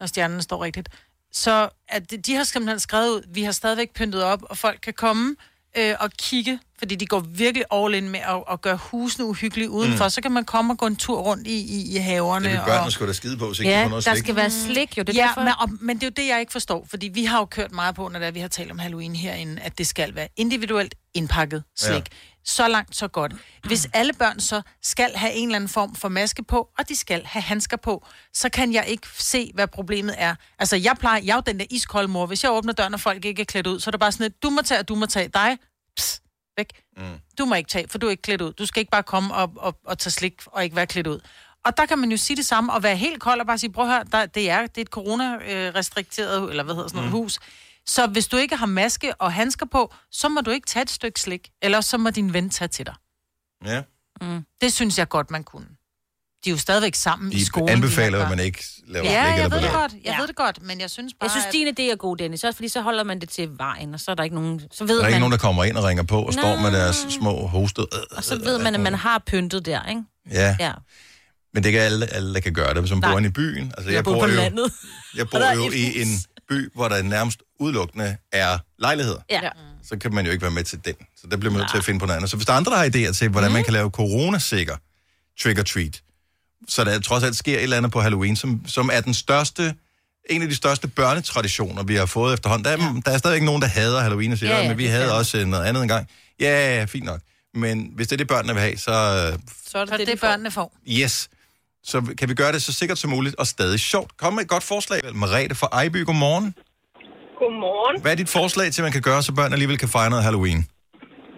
når stjernen står rigtigt, så at de har simpelthen skrevet ud, vi har stadigvæk pyntet op, og folk kan komme øh, og kigge, fordi de går virkelig all in med at, at gøre husene uhyggelige udenfor, mm. så kan man komme og gå en tur rundt i, i, i haverne. Det vil børnene og... sgu da skide på, så ikke ja, der slik. Skal være slik, jo. Det ja, men, og, men det er jo det, jeg ikke forstår, fordi vi har jo kørt meget på, når det er, vi har talt om Halloween herinde, at det skal være individuelt indpakket slik. Ja. Så langt, så godt. Hvis alle børn så skal have en eller anden form for maske på, og de skal have handsker på, så kan jeg ikke se, hvad problemet er. Altså, jeg plejer, jeg er jo den der iskolde mor. Hvis jeg åbner døren, og folk ikke er klædt ud, så er det bare sådan et, du må tage, du må tage dig. Psst. Væk. Mm. Du må ikke tage, for du er ikke klædt ud. Du skal ikke bare komme og, og, og tage slik og ikke være klædt ud. Og der kan man jo sige det samme og være helt kold og bare sige, prøv at høre, der, det, er, det er et corona-restrikteret, eller hvad hedder sådan mm. noget, hus. Så hvis du ikke har maske og handsker på, så må du ikke tage et stykke slik, eller så må din ven tage til dig. Ja. Mm. Det synes jeg godt, man kunne. De er jo stadigvæk sammen de i skolen. De anbefaler, at man ikke laver ja, slik eller ballade. Ja, jeg ved det godt. Jeg ja. ved det godt, men jeg synes bare... Jeg synes, at... din idé er god, Dennis, også fordi så holder man det til vejen, og så er der ikke nogen... Så ved der er man... ikke nogen, der kommer ind og ringer på, og Nå. står med deres små hostede... Og så ved man, at man har pyntet der, ikke? Ja. ja. Men det er ikke alle, alle der kan gøre det, hvis man Nej. bor inde i byen. Altså, jeg, jeg bor, bor jo, jeg bor jo i en by, hvor der nærmest udelukkende er lejligheder. Ja. Så kan man jo ikke være med til den. Så der bliver man nødt til at finde på noget andet. Så hvis der er andre, der har idéer til, hvordan man kan lave coronasikker trick-or-treat, så der trods alt sker et eller andet på Halloween, som, som er den største, en af de største børnetraditioner, vi har fået efterhånden. Der er, ja. der er stadig ikke nogen, der hader Halloween og siger, ja, ja, men vi havde det. også noget andet engang. Ja, fint nok. Men hvis det er det, børnene vil have, så... Så er det det, det børnene får. Yes. Så kan vi gøre det så sikkert som muligt og stadig sjovt. Kom med et godt forslag. Merete fra Ejby, godmorgen. Godmorgen. Hvad er dit forslag til, man kan gøre, så børn alligevel kan fejre noget Halloween?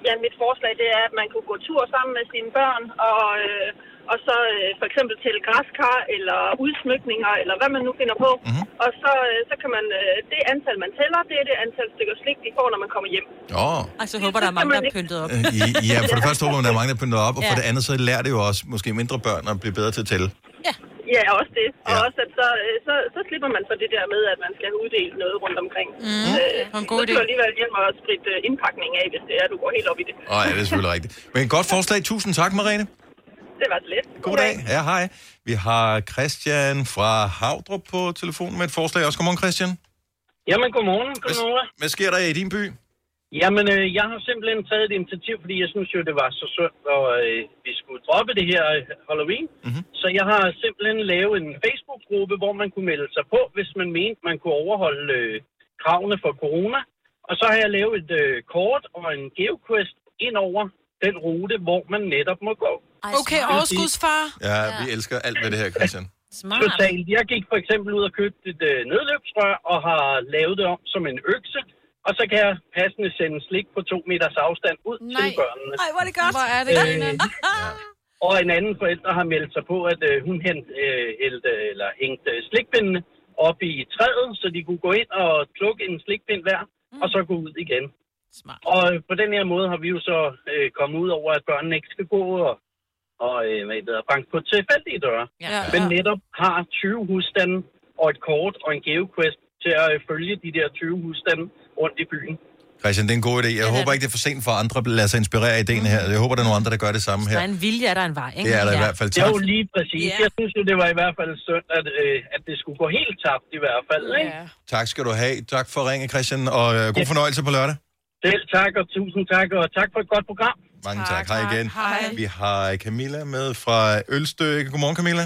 Ja, mit forslag det er, at man kunne gå tur sammen med sine børn og... Øh... og så øh, for eksempel til græskar, eller udsmykninger, eller hvad man nu finder på. Mm-hmm. Og så, øh, så kan man, øh, det antal, man tæller, det er det antal stykker slik, de får, når man kommer hjem. Åh. Oh. Og så håber der er mange, der er pyntet op. I, ja, for det første håber man, der er mange, der er pyntet op, og for ja. det andet, så lærer det jo også måske mindre børn at blive bedre til at tælle. Ja. Ja, også det. Ja. Og også, at så, så, så slipper man for det der med, at man skal uddele noget rundt omkring. Mm. Øh, en god så idé. Du alligevel hjemme og spritte indpakning af, hvis det er, du går helt op i det. Åh, ja, det er selvfølgelig rigtigt. Men godt forslag. Tusind tak, Marene. Det var så lidt. God, God dag. dag. Ja, hej. Vi har Christian fra Havdrup på telefonen med et forslag. Også godmorgen, Christian. Jamen, godmorgen. Godmorgen. Hvad sker der i din by? Jamen, øh, jeg har simpelthen taget et initiativ, fordi jeg synes jo, det var så sundt, og øh, vi skulle droppe det her Halloween. Mm-hmm. Så jeg har simpelthen lavet en Facebook-gruppe, hvor man kunne melde sig på, hvis man mente, man kunne overholde øh, kravene for corona. Og så har jeg lavet et øh, kort og en geoquest ind over den rute, hvor man netop må gå. Okay, overskudsfar. Ja, vi elsker alt med det her, Christian. Smart. Totalt. Jeg gik for eksempel ud og købte et øh, nedløbsrør og har lavet det om som en økse. Og så kan jeg passende sende slik på to meters afstand ud Nej. til børnene. Nej, hvor er det godt. Hvor er det øh, ja. Og en anden forælder har meldt sig på, at øh, hun hent, øh, held, øh, eller hængte slikpindene op i træet, så de kunne gå ind og plukke en slikpind hver, mm. og så gå ud igen. Smart. Og øh, på den her måde har vi jo så øh, kommet ud over, at børnene ikke skal gå og, og øh, hvad det hedder, banke på tilfældige døre. Ja. Ja. Men netop har tyve husstande og et kort og en geoquest til at følge de der tyve husstande rundt i byen. Christian, det er en god idé. Jeg ja, håber ikke, det er for sent for andre at lade sig inspirere af idéen her. Jeg håber, der er nogle andre, der gør det samme her. Så der er en vilje, er der en vej, ikke? Det er der ja. i hvert fald. Tak. Det er jo lige præcis. Yeah. Jeg synes jo, det var i hvert fald synd, at, øh, at det skulle gå helt tabt i hvert fald, ikke? Yeah. Tak skal du have. Tak for at ringe, Christian, og øh, god fornøjelse på lørdag. Selv tak, og tusind tak, og tak for et godt program. Mange tak. tak. Hej igen. Hej. Vi har Camilla med fra Ølstykke. Godmorgen, Camilla.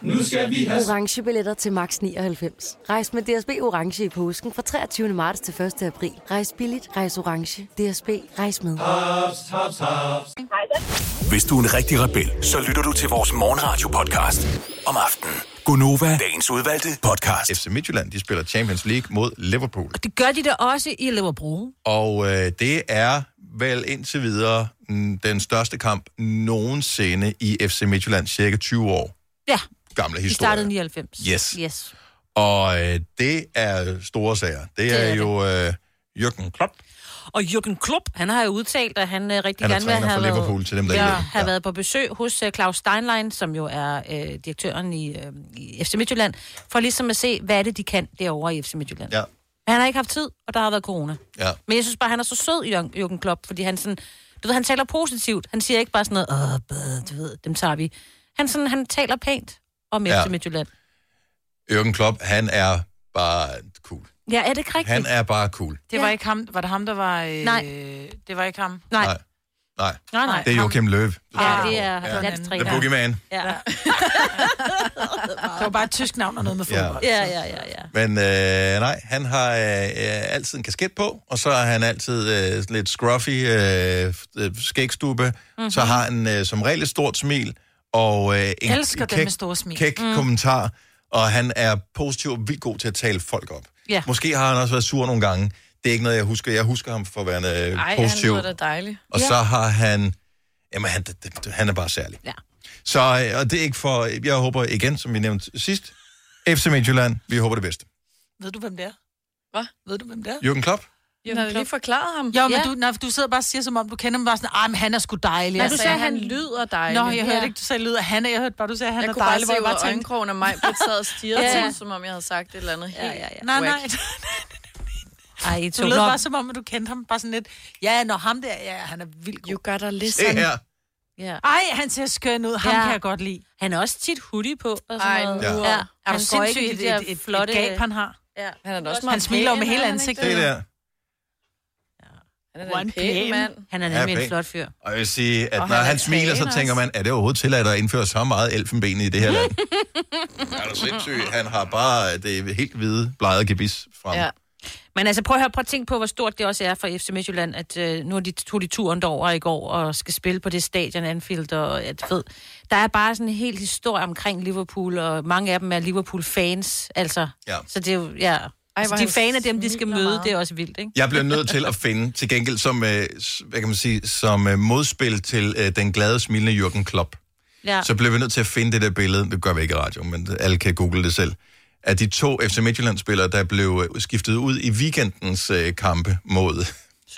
Nu skal vi have orange billetter til max nioghalvfems. Rejs med D S B orange i påsken fra treogtyvende marts til første april. Rejs billigt, rejs orange. D S B, rejs med. Hops, hops, hops. Hvis du er en rigtig rebel, så lytter du til vores morgenradio podcast om aftenen. Gunova, dagens udvalgte podcast. F C Midtjylland, de spiller Champions League mod Liverpool. Og det gør de da også i Liverpool. Og øh, det er vel indtil videre den største kamp nogensinde i F C Midtjylland, cirka tyve år. Ja. Gamle historie. De startede i nioghalvfems. Yes. yes. Og øh, det er store sager. Det, det er, er jo øh, Jürgen Klopp. Og Jürgen Klopp, han har jo udtalt, at han øh, rigtig han gerne vil have Liverpool, til dem, der ja, har ja. været på besøg hos øh, Claus Steinlein, som jo er øh, direktøren i, øh, i F C Midtjylland, for ligesom at se, hvad det de kan derovre i F C Midtjylland. Ja. Men han har ikke haft tid, og der har været corona. Ja. Men jeg synes bare, han er så sød, Jürgen Klopp, fordi han sådan, du ved, han taler positivt. Han siger ikke bare sådan noget, åh, bad, du ved, dem tager vi. Han, sådan, han taler pænt. Og med ja. F C Midtjylland. Jürgen Klopp, han er bare cool. Ja, er det ikke rigtigt? Han er bare cool. Det var ja. ikke ham, var det ham, der var... Øh, nej. Det var ikke ham? Nej. Nej, nej. nej, nej. Det er Joachim Löw. Ja, det er ja. landstræner. The Boogeyman. Ja. ja. Det var bare et tysk navn og noget med fodbold. Ja, ja, ja. ja, ja. Men øh, nej, han har øh, altid en kasket på, og så er han altid øh, lidt scruffy, øh, skægstube. Mm-hmm. Så har han øh, som regel et stort smil, og øh, en kæk, kæk mm. kommentar, og han er positiv og vildt god til at tale folk op. Yeah. Måske har han også været sur nogle gange. Det er ikke noget, jeg husker. Jeg husker ham for at være øh, Ej, positiv. Han var da dejlig. Og yeah. så har han... Jamen, han, han er bare særlig. Yeah. Så, øh, og det er ikke for... Jeg håber igen, som vi nævnte sidst, F C Midtjylland, vi håber det bedste. Ved du, hvem det er? Hvad? Ved du, hvem det er? Jürgen Klopp. Jeg har lige forklaret ham. Jo, men ja. du, nej, du sidder bare og siger, som om du kender ham, bare sådan, ah, men han er sgu dejlig. Nej, du sagde, han lyder dejlig. Nå, jeg hørte ja. ikke, du sagde, lyder han, jeg hørte bare, du sagde, han jeg er dejlig. Jeg kunne bare se, hvor øjenkrogen af mig blev taget og stirret ja. til, som om jeg havde sagt et eller andet helt ja, ja, ja. Nej, nej. Ej, du lød bare, som om du kendte ham, bare sådan lidt, ja, når ham der, ja, han er vildt god. You gotta listen. Se her. Ja. Ej, han ser skøn ud, ham ja. kan jeg godt lide. Han har også tit hoodie på og sådan Ej, noget. Ja. Ja. Er du sindssygt et flotte gab, han har? Han smiler med hele ansigtet. Han er en pæn mand. Han er nemlig ja, en flot fyr. Og jeg vil sige, at og når han, han smiler, så tænker man, er det overhovedet tilladt at indføre så meget elfenben i det her land? Er du sindssygt? Han har bare det helt hvide, blege gebis frem. Ja. Men altså, prøv at høre, prøv at tænke på, hvor stort det også er for F C Midtjylland, at øh, nu de, tog de turen derover i går og skal spille på det stadion Anfield, og at ved, der er bare sådan en hel historie omkring Liverpool, og mange af dem er Liverpool-fans, altså. Ja. Så det er jo, ja... Ej, de fan af dem, de skal møde, meget. Det er også vildt, ikke? Jeg bliver nødt til at finde til gengæld som, øh, hvad kan man sige, som øh, modspil til øh, den glade, smilende Jürgen Klopp. Ja. Så bliver vi nødt til at finde det der billede, det gør vi ikke i radio, men alle kan google det selv, af de to F C Midtjylland-spillere, der blev øh, skiftet ud i weekendens øh, kampe mod,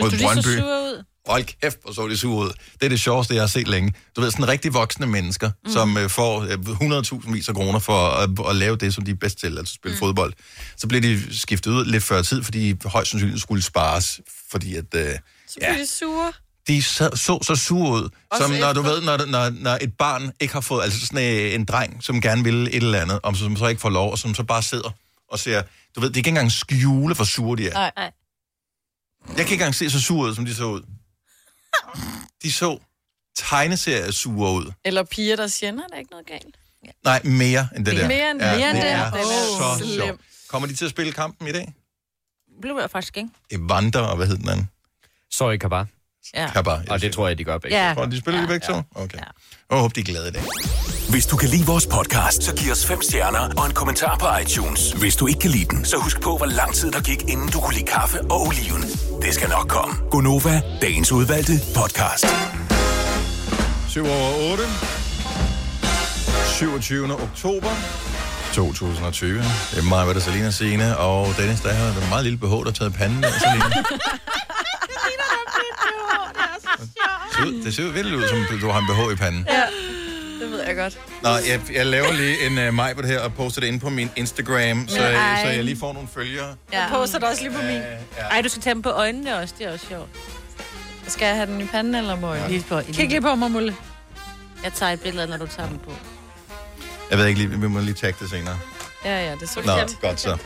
mod Brøndby. Synes du, de så sure ud? Hold kæft, hvor så de sure ud. Det er det sjoveste, jeg har set længe. Du ved, sådan rigtig voksne mennesker, mm. som øh, får øh, hundrede tusind vis af kroner for at, at lave det, som de er bedst til, altså spille mm. fodbold. Så blev de skiftet ud lidt før tid, fordi højst sandsynligt skulle spares, fordi at... Øh, så blev ja, de sure. De så så, så sure ud, også som når, du ved, når, når, når et barn ikke har fået, altså sådan en, en dreng, som gerne vil et eller andet, og som så ikke får lov, og som så bare sidder og ser... Du ved, det er ikke engang skjule, hvor sure de er. Nej, nej. Jeg kan ikke engang se så sure ud, som de så ud. De så tegneserier sure ud. Eller piger, der siger, der er ikke noget galt. Ja. Nej, mere end det mere der. Mere end, ja, mere end det. Er det er så sjovt. Kommer de til at spille kampen i dag? Blev jeg faktisk, ikke? Evander, og hvad hed den anden? Sorry, Kabar. Ja. Kabar. Og det tror jeg, de gør begge. Ja. De spiller ja, de begge ja, to? Okay. Ja. Og håber, de er glade i dag. Hvis du kan lide vores podcast, så giv os fem stjerner og en kommentar på iTunes. Hvis du ikke kan lide den, så husk på, hvor lang tid der gik, inden du kunne lide kaffe og oliven. Det skal nok komme. Gonova, dagens udvalgte podcast. syv over otte. syvogtyvende oktober to tusind og tyve. Det er mig, hvad der Salina Sine, og Dennis, der havde en meget lille behov, der taget panden af Salina. Det ligner nok lidt behov, det er så sjovt. Det ser jo vildt ud, som du har en behov i panden. Ja, det ved jeg godt. Nå, jeg, jeg laver lige en uh, Majbrit her og poster det inde på min Instagram, så, så jeg lige får nogle følgere. Ja. Jeg poster det også lige på min. Ja. Ej, du skal tage dem på øjnene også, det er også sjovt. Skal jeg have den i panden, eller må jeg? Ja. Lige på, kig lige på mig, Mulle. Jeg tager et billede, når du tager dem på. Jeg ved ikke lige, vi må lige tagge det senere. Ja, ja, det er så nå, godt. Godt så.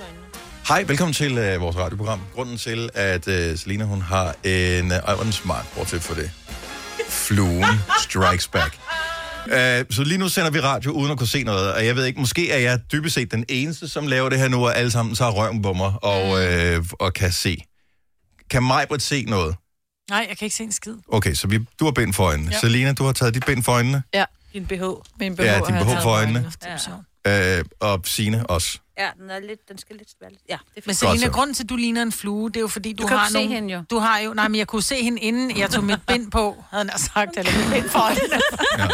Hej, velkommen til uh, vores radioprogram. Grunden til, at uh, Selina, hun har en... Ej, uh, hvor er den smart, bortset for det. Fluen strikes back. Uh, så lige nu sender vi radio, uden at kunne se noget. Og jeg ved ikke, måske er jeg dybest set den eneste, som laver det her nu, og alle sammen tager røven på mig og, uh, og kan se. Kan Majbrit se noget? Nej, jeg kan ikke se en skid. Okay, så vi, du har bind for øjnene. Ja. Selina, du har taget dit bind for øjnene. Ja. Din B H. Min B H, ja, din B H for øjnene. Ja. Øh, og Signe også. Ja, den, er lidt, den skal lidt svært. Ja, men Selina, grunden til, at du ligner en flue, det er jo fordi, du, du har nogle... Du kan se hende jo. Du har jo... Nej, men jeg kunne se hende, inden jeg tog mit bind på, havde han sagt, eller mit bind for øjnene. Ja.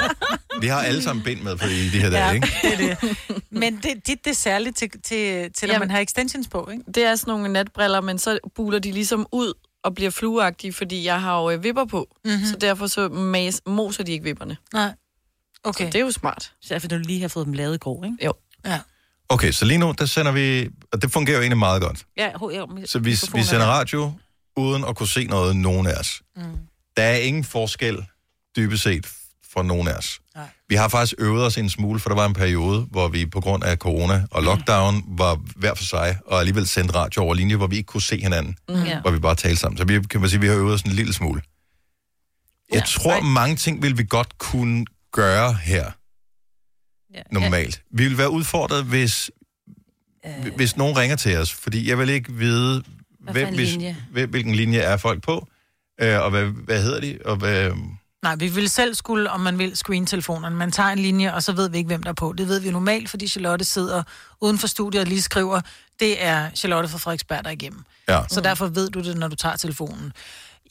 Vi har alle sammen bind med på i de her dage, ja, ikke? Det er det. Men det, dit, det er særligt til, til, til jamen, at man har extensions på, ikke? Det er sådan nogle natbriller, men så buler de ligesom ud og bliver flueagtige, fordi jeg har jo vipper på. Mm-hmm. Så derfor så mas- moser de ikke vipperne. Nej. Okay. Så det er jo smart. Så derfor, du lige har fået dem lavet i går, ikke? Jo. Ja. Okay, så lige nu, der sender vi... Og det fungerer jo egentlig meget godt. Ja, ho, jo, så vi, vi sender radio, uden at kunne se noget nogen af os. Mm. Der er ingen forskel, dybest set, for nogen af os. Nej. Vi har faktisk øvet os en smule, for der var en periode, hvor vi på grund af corona og lockdown mm. var hver for sig, og alligevel sendte radio over linje, hvor vi ikke kunne se hinanden, mm. hvor vi bare talte sammen. Så vi kan man sige, vi har øvet os en lille smule. Jeg ja, tror, right. mange ting vil vi godt kunne... gøre her ja, normalt. Ja. Vi vil være udfordret, hvis, øh, hvis nogen ringer til os, fordi jeg vil ikke vide, hvem, hvis, hvilken linje er folk på, øh, og hvad, hvad hedder de, og hvad... Nej, vi vil selv skulle, om man vil, screen telefonerne. Man tager en linje, og så ved vi ikke, hvem der er på. Det ved vi normalt, fordi Charlotte sidder uden for studiet og lige skriver, det er Charlotte fra Frederiksberg, der er igennem. Ja. Så derfor ved du det, når du tager telefonen.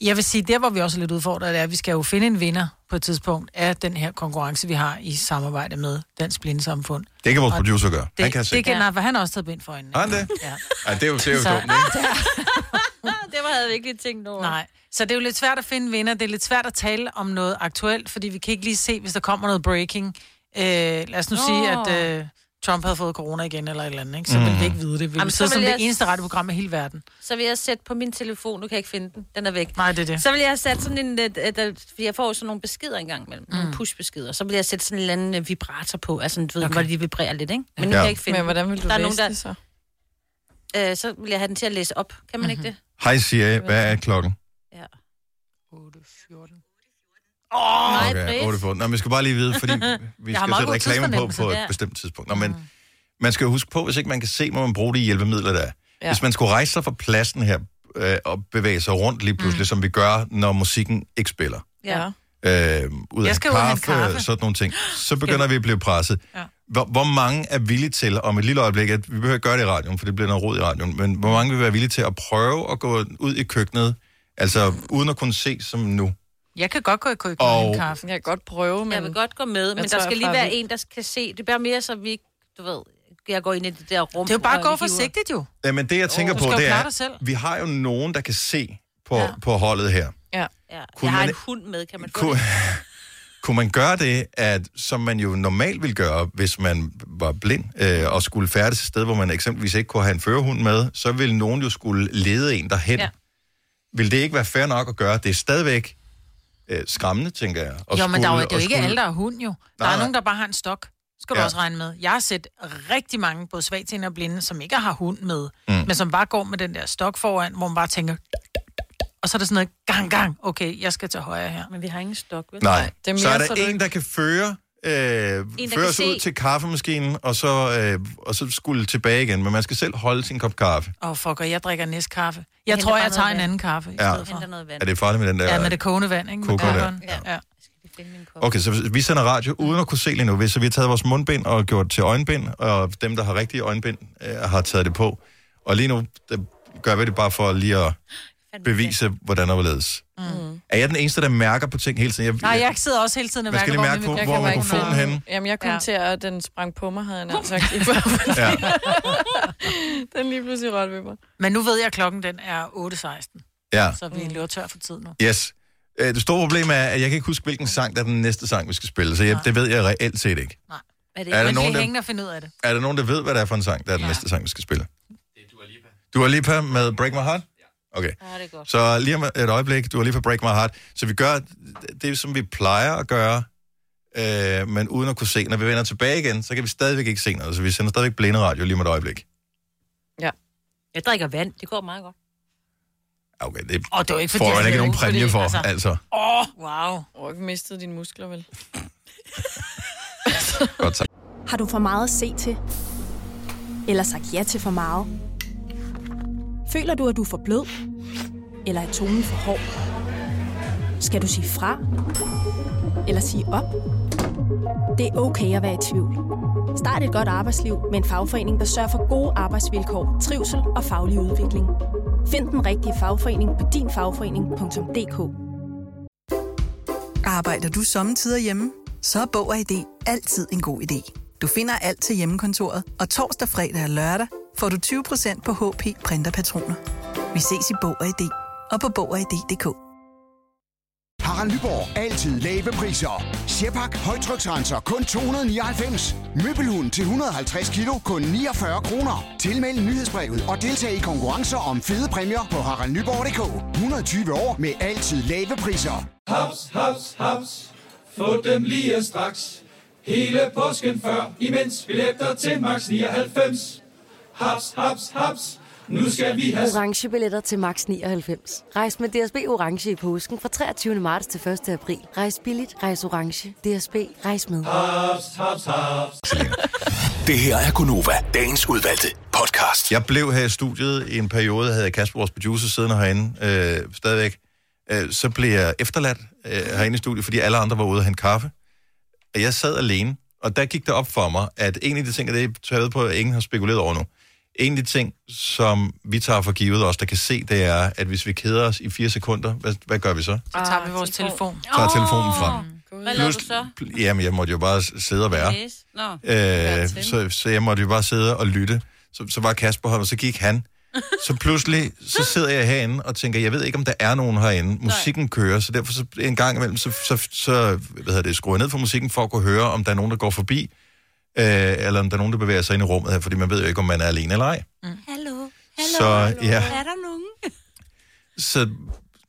Jeg vil sige, der hvor vi også er lidt udfordret, er, at vi skal jo finde en vinder på et tidspunkt af den her konkurrence, vi har i samarbejde med Dansk Blindesamfund. Det kan vores og producer gøre. Det, han kan se. Det kan, nej, for han har også taget bind for øjnene. Har han det? Ja. Ej, det er jo, det er jo så, dumt, ikke? Det var, havde vi ikke lige tænkt over. Nej, så det er jo lidt svært at finde vinder. Det er lidt svært at tale om noget aktuelt, fordi vi kan ikke lige se, hvis der kommer noget breaking. Øh, lad os nu oh. sige, at øh, Trump havde fået corona igen eller et eller andet, ikke? Så mm. ville vi ikke vide det. Vi ville Jamen, så sidde som jeg... det eneste radioprogram i hele verden. Så vil jeg sætte på min telefon, du kan ikke finde den, den er væk. Nej, det er det. Så vil jeg sætte sådan en, fordi jeg får jo sådan nogle beskeder engang imellem, mm. nogle pushbeskeder, så vil jeg sætte sådan en eller anden vibrator på, altså ved, okay. hvor de vibrerer lidt, ikke? Men nu ja. kan jeg ikke finde den. Men hvordan vil du der læse nogen, der... det så? Øh, så vil jeg have den til at læse op, kan man mm-hmm. ikke det? Hej Siri, hvad er klokken? Ja. otte fjorten. Åh, oh, okay. otte fjorten. Nå, men vi skal bare lige vide, fordi vi skal sætte reklamen på på et der. bestemt tidspunkt. Nå, men mm. man skal jo huske på, hvis ikke man kan se, hvor man bruger de hjælpemidler, der ja. Hvis man skulle rejse sig fra pladsen her øh, og bevæge sig rundt lige pludselig, mm. som vi gør, når musikken ikke spiller. Ja. Øh, ud af kaffe og sådan nogle ting. Så begynder vi at blive presset. Ja. Hvor, hvor mange er villige til, om et lille øjeblik, at vi behøver ikke gøre det i radioen, for det bliver noget rod i radioen, men hvor mange vil være villige til at prøve at gå ud i køkkenet, altså uden at kunne se som nu? Jeg kan godt gå i køkkenet og... kaffen. Jeg kan godt prøve, men... Jeg vil godt gå med, men der skal lige være en, der kan se. Det bliver mere, så vi ikke, du ved, jeg går ind i det der rum. Det er jo bare at gå forsigtigt, jo. Ja, men det, jeg tænker oh, på, det er, vi har jo nogen, der kan se på, ja. på holdet her. Ja, ja. Jeg har en hund med, kan man få det? Kunne man gøre det, at, som man jo normalt ville gøre, hvis man var blind øh, og skulle færdes et sted, hvor man eksempelvis ikke kunne have en førerhund med, så ville nogen jo skulle lede en derhen. Ja. Vil det ikke være fair nok at gøre? Det er stadigvæk øh, skræmmende, tænker jeg. Jo, men der er jo ikke skulle... alle, der er hund jo. Der nej, er nogen, der bare har en stok. Skal du ja. også regne med. Jeg har set rigtig mange, både svagtseende og blinde, som ikke har hund med, mm. men som bare går med den der stok foran, hvor man bare tænker... Og så er der sådan noget, gang, gang, okay, jeg skal til højre her. Men vi har ingen stok, vel? Nej, så er der en, der kan føre Øh, føres ud se. til kaffemaskinen, og så, øh, og så skulle tilbage igen. Men man skal selv holde sin kop kaffe. Åh, oh, fuck, og jeg drikker næst kaffe. Jeg, jeg tror, jeg tager en vand. anden kaffe. Ja. Er det farligt med den der? Ja, med det kogende vand, ikke? Kogende ja. ja. ja. Okay, så vi sender radio uden at kunne se lige nu. Så vi har taget vores mundbind og gjort det til øjenbind, og dem, der har rigtige øjenbind, øh, har taget det på. Og lige nu gør vi det bare for lige at bevise, hvordan der var ledes. Mm. Er jeg den eneste, der mærker på ting hele tiden? Jeg, Nej, jeg sidder også hele tiden og mærker, mærke, hvor, hvor mikrofonen henne. Jamen, jeg kom ja. til, at den sprang på mig, havde jeg nærmest sagt. ja. Den lige pludselig rødt ved mig. Men nu ved jeg, at klokken den er otte seksten. Ja. Så vi mm. løber tør for tid nu. Yes. Det store problem er, at jeg kan ikke huske, hvilken sang der er den næste sang, vi skal spille. Så jeg, det ved jeg reelt set ikke. Nej. Er det, er der nogen, der, finde ud af det. Er der nogen, der ved, hvad det er for en sang, der er den ja. næste sang, vi skal spille? Det er Dua Lipa. Dua Lipa med Break My Heart? Okay, ja, så lige om et øjeblik, du har lige for Break My Heart, så vi gør det, som vi plejer at gøre, øh, men uden at kunne se. Når vi vender tilbage igen, så kan vi stadigvæk ikke se noget, så vi sender stadigvæk blinde radio lige om et øjeblik. Ja. Jeg drikker vand, det går meget godt. Okay, det, oh, det var ikke, får man ikke nogen præmie for, altså. Åh, altså. oh, wow. Du har ikke mistet dine muskler, vel? Godt, tak. Har du for meget at se til? Eller sagt ja til for meget? Føler du, at du er for blød? Eller er tonen for hård? Skal du sige fra? Eller sige op? Det er okay at være i tvivl. Start et godt arbejdsliv med en fagforening, der sørger for gode arbejdsvilkår, trivsel og faglig udvikling. Find den rigtige fagforening på din fagforening punktum d k. Arbejder du sommetider hjemme? Så er Bog og I D altid en god idé. Du finder alt til hjemmekontoret, og torsdag, fredag og lørdag får du tyve procent på H P printerpatroner. Vi ses i Bog og I D og på Bog og I D punktum d k. Harald Nyborg. Altid lave priser. Sjehpak højtryksrenser kun to hundrede nioghalvfems. Møbelhund til et hundrede og halvtreds kilo kun niogfyrre kroner. Tilmeld nyhedsbrevet og deltag i konkurrencer om fede præmier på harald nyborg punktum d k. et hundrede og tyve år med altid lave priser. Haps, haps, haps. Få dem lige straks. Hele påsken før, imens billetter til max nioghalvfems. Haps, haps, haps. Nu skal vi have orange billetter til max nioghalvfems. Rejs med D S B Orange i påsken fra treogtyvende marts til første april. Rejs billigt, rejs orange. D S B, rejs med. Haps, haps, haps. Det her er Gunova, dagens udvalgte podcast. Jeg blev her i studiet i en periode, havde jeg Kasper, vores producer, siddende herinde øh, stadigvæk. Øh, så blev jeg efterladt øh, herinde i studiet, fordi alle andre var ude og hente kaffe. Og jeg sad alene, og der gik det op for mig, at en af de ting, og det tager ved på, at ingen har spekuleret over nu, en af de ting, som vi tager for givet os, der kan se, det er, at hvis vi keder os i fire sekunder, hvad, hvad gør vi så? Så tager vi vores telefon. telefon. Tager telefonen frem. Oh, hvad lavede du så? Jamen, jeg måtte jo bare sidde og være. No, øh, så, så jeg måtte jo bare sidde og lytte. Så, så var Kasper her, og så gik han. Så pludselig, så sidder jeg herinde og tænker, jeg ved ikke, om der er nogen herinde. Musikken kører, så derfor så en gang imellem, så, så, så hvad hedder det, skruer jeg ned for musikken, for at kunne høre, om der er nogen, der går forbi, øh, eller om der er nogen, der bevæger sig ind i rummet her, fordi man ved jo ikke, om man er alene eller ej. Mm. Hallo, hallo, ja. Er der nogen? Så,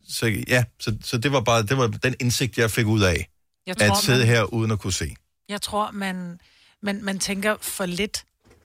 så ja, så, så det var bare det var den indsigt, jeg fik ud af, jeg tror, at sidde man, her uden at kunne se. Jeg tror, man, man, man tænker for lidt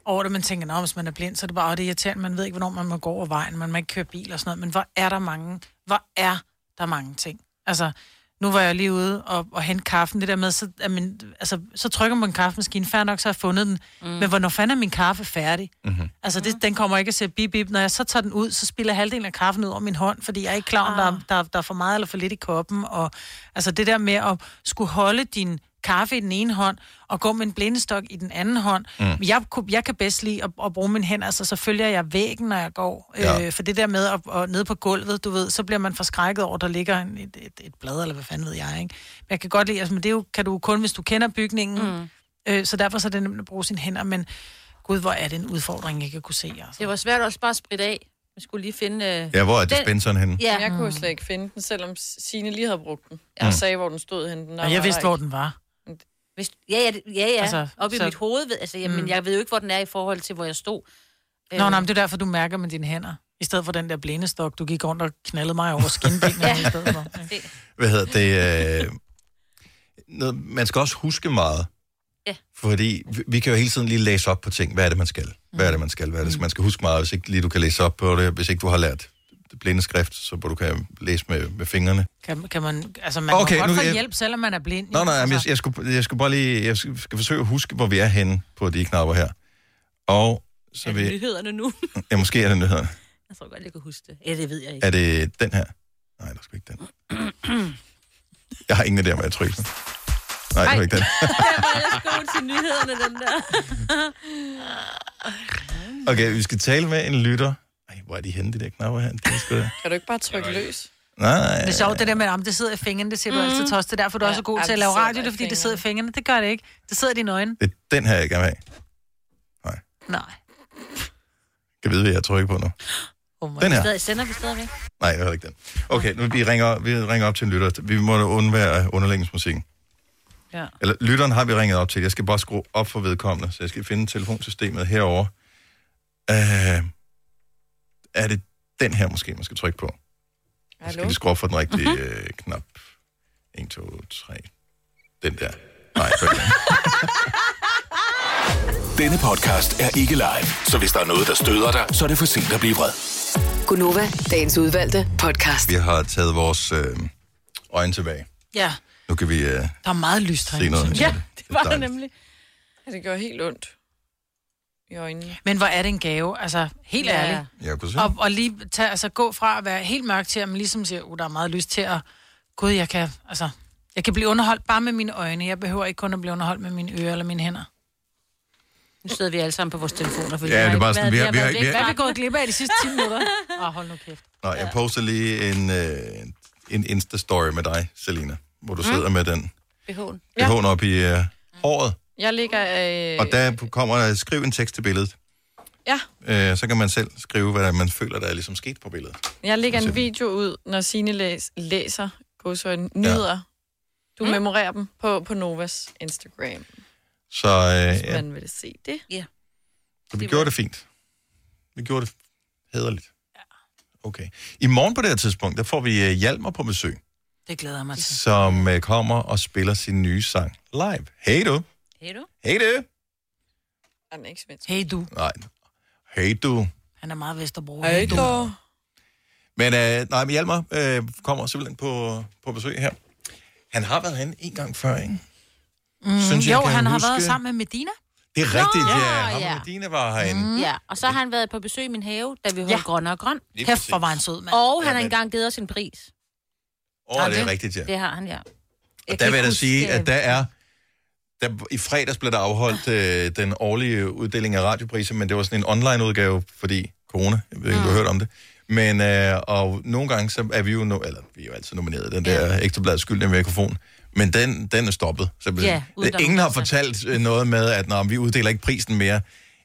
over det, man tænker, nå, hvis man er blind, så er det bare, det er irriterende, man ved ikke, hvornår man må gå over vejen, man må ikke køre bil og sådan noget, men hvor er der mange, hvor er der mange ting? Altså, nu var jeg lige ude og, og hente kaffen, det der med, så, min, altså, så trykker man på en kaffemaskine, fair nok, så har jeg fundet den, mm. men hvornår fanden er min kaffe færdig? Mm-hmm. Altså, det, den kommer ikke at se bip, bip, når jeg så tager den ud, så spiller halvdelen af kaffen ud over min hånd, fordi jeg er ikke klar, om ah. der, der, der er for meget eller for lidt i koppen, og altså det der med at skulle holde din kaffe i den ene hånd, og gå med en blindestok i den anden hånd. Mm. Jeg, jeg kan bedst lide at, at bruge mine hænder, så, så følger jeg væggen, når jeg går. Ja. Øh, for det der med at, at nede på gulvet, du ved, så bliver man forskrækket over, der ligger en, et, et, et blad, eller hvad fanden ved jeg, ikke? Men jeg kan godt lide, altså, men det er jo, kan du kun, hvis du kender bygningen, mm. øh, så derfor så er det nemt at bruge sine hænder, men gud, hvor er det en udfordring, jeg kan kunne se. Altså. Det var svært også bare at spritte af. Jeg skulle lige finde... Øh, ja, hvor er dispenseren henne? Ja. Jeg kunne slet ikke finde den, selvom Signe lige havde brugt den. Jeg mm. sagde, hvor den stod henne. Den og jeg vidste, hvor den var. Hvis, ja, ja, ja, ja. Altså, op i så mit hoved. Ved, altså, jamen, mm. jeg ved jo ikke, hvor den er i forhold til, hvor jeg stod. Nå, øh. nej, men det er derfor, du mærker med dine hænder. I stedet for den der blindestok, du gik rundt og knaldede mig over skinbenene. ja. I stedet for. Ja. Hvad hedder det? Øh, noget, man skal også huske meget. Ja. Fordi vi, vi kan jo hele tiden lige læse op på ting. Hvad er det, man skal? Hvad er det, man skal? Hvad er det, man skal huske meget, hvis ikke lige du kan læse op på det, hvis ikke du har lært blindeskrift, så du kan læse med, med fingrene. Kan, kan man, altså man okay, må godt få jeg... hjælp, selvom man er blind. Nå, nej, altså. jeg, jeg, skulle, jeg skulle bare lige, jeg skal forsøge at huske, hvor vi er henne på de knapper her. Og så er det vi... nyhederne nu? Ja, måske er det nyhederne. Jeg tror godt, jeg kan huske det. Ja, det ved jeg ikke. Er det den her? Nej, der skal ikke den. Jeg har ingen idé om, hvad jeg trykker. Nej, det var ikke den. Det var ellers god til nyhederne, den der. Okay, vi skal tale med en lytter. Ej, hvor er de henne, de der knapper her? Skal... Kan du ikke bare trykke løs? Nej, nej. Det er sjovt, det der med, om det sidder i fingrene, det siger mm. du altid, Tos. Det er derfor, du er så god ja, til at lave radio, det er, fordi det sidder i fingrene. Det gør det ikke. Det sidder i dine øjne. Det er den her, jeg gerne vil have. Nej. Nej. Jeg ved, hvad jeg trykker på nu. Oh, den her. Sender vi stadigvæk? Nej, jeg hører ikke den. Okay, nu vi ringer, vi ringer op til en lytter. Vi må undvære underlægningsmusikken. Ja. Eller lytteren har vi ringet op til. Jeg skal bare skrue op for vedkommende, så jeg skal finde telefonsystemet herovre. Uh, er det den her måske, man skal trykke på? Hallo? Så skal vi skrue op for den rigtige uh-huh. øh, knap. en, to, tre. Den der. Nej, følg Denne podcast er ikke live, så hvis der er noget, der støder dig, så er det for sent at blive vred. Gunova, dagens udvalgte podcast. Vi har taget vores øh, øjne tilbage. Ja. Nu kan vi øh, der er meget lyst herinde, se noget. Ja, det, det var det nemlig. Ja, det gør helt ondt i øjnene. Men hvor er det en gave? Altså, helt ja. ærligt. Ja, kunne se. Og, og lige tage, altså, gå fra at være helt mørk til at man ligesom siger, uh, der er meget lyst til at... Gud, jeg kan, altså, jeg kan blive underholdt bare med mine øjne. Jeg behøver ikke kun at blive underholdt med mine ører eller mine hænder. Nu sidder vi alle sammen på vores telefoner. Ja, det er bare sådan, vi har... Hvad er vi, vi, vi, vi gået glip af de sidste ti minutter? Åh, oh, hold nu kæft. Nå, jeg poster lige en, øh, en Insta-story med dig, Selina, hvor du mm. sidder med den... B H'en. B H'en op i øh, håret. Jeg ligger... Øh... Og der kommer der, skriv en tekst til billedet. Ja. Øh, så kan man selv skrive, hvad man føler, der er ligesom sket på billedet. Jeg lægger en video ud, når Signe læs, læser, går så nyder. Ja. Du mm. memorerer dem på, på Novas Instagram. Så øh, hvis man ja. ville se det. Ja. Så vi det gjorde var... det fint. Vi gjorde det hæderligt. Ja. Okay. I morgen på det her tidspunkt, der får vi uh, Hjalmar på besøg. Det glæder jeg mig til. Som uh, kommer og spiller sin nye sang live. Hey du. Hey du. Hey du. Han er ikke svensk. Hey du. Nej. Hey du. Han er meget Vesterbro. Hey du. du. Men uh, nej, men Hjalmar uh, kommer simpelthen på, på besøg her. Han har været henne en gang før, ikke? Mm, Synes, jo, han har huske. været sammen med Medina. Det er rigtigt, Nå, ja. Ham ja. Medina var herinde. Mm, ja, og så har han været på besøg i min have, da vi holdt ja. grønne og grøn. Kæft, hvor var han sød, mand. Og han har engang givet os en pris. Åh, oh, det er rigtigt, ja. Det har han, ja. Jeg og der vil jeg da sige, at der er... Der, i fredags blev der afholdt øh, den årlige uddeling af radiopriser, men det var sådan en online-udgave, fordi corona, jeg ved ikke, om du har hørt om det. Men, øh, og nogle gange, så er vi jo... No- eller, vi er jo altid nomineret den der ja. Ekstrabladets skyldende mikrofon. Men den, den er stoppet. Ja, ingen har fortalt noget med, at når vi uddeler ikke prisen mere.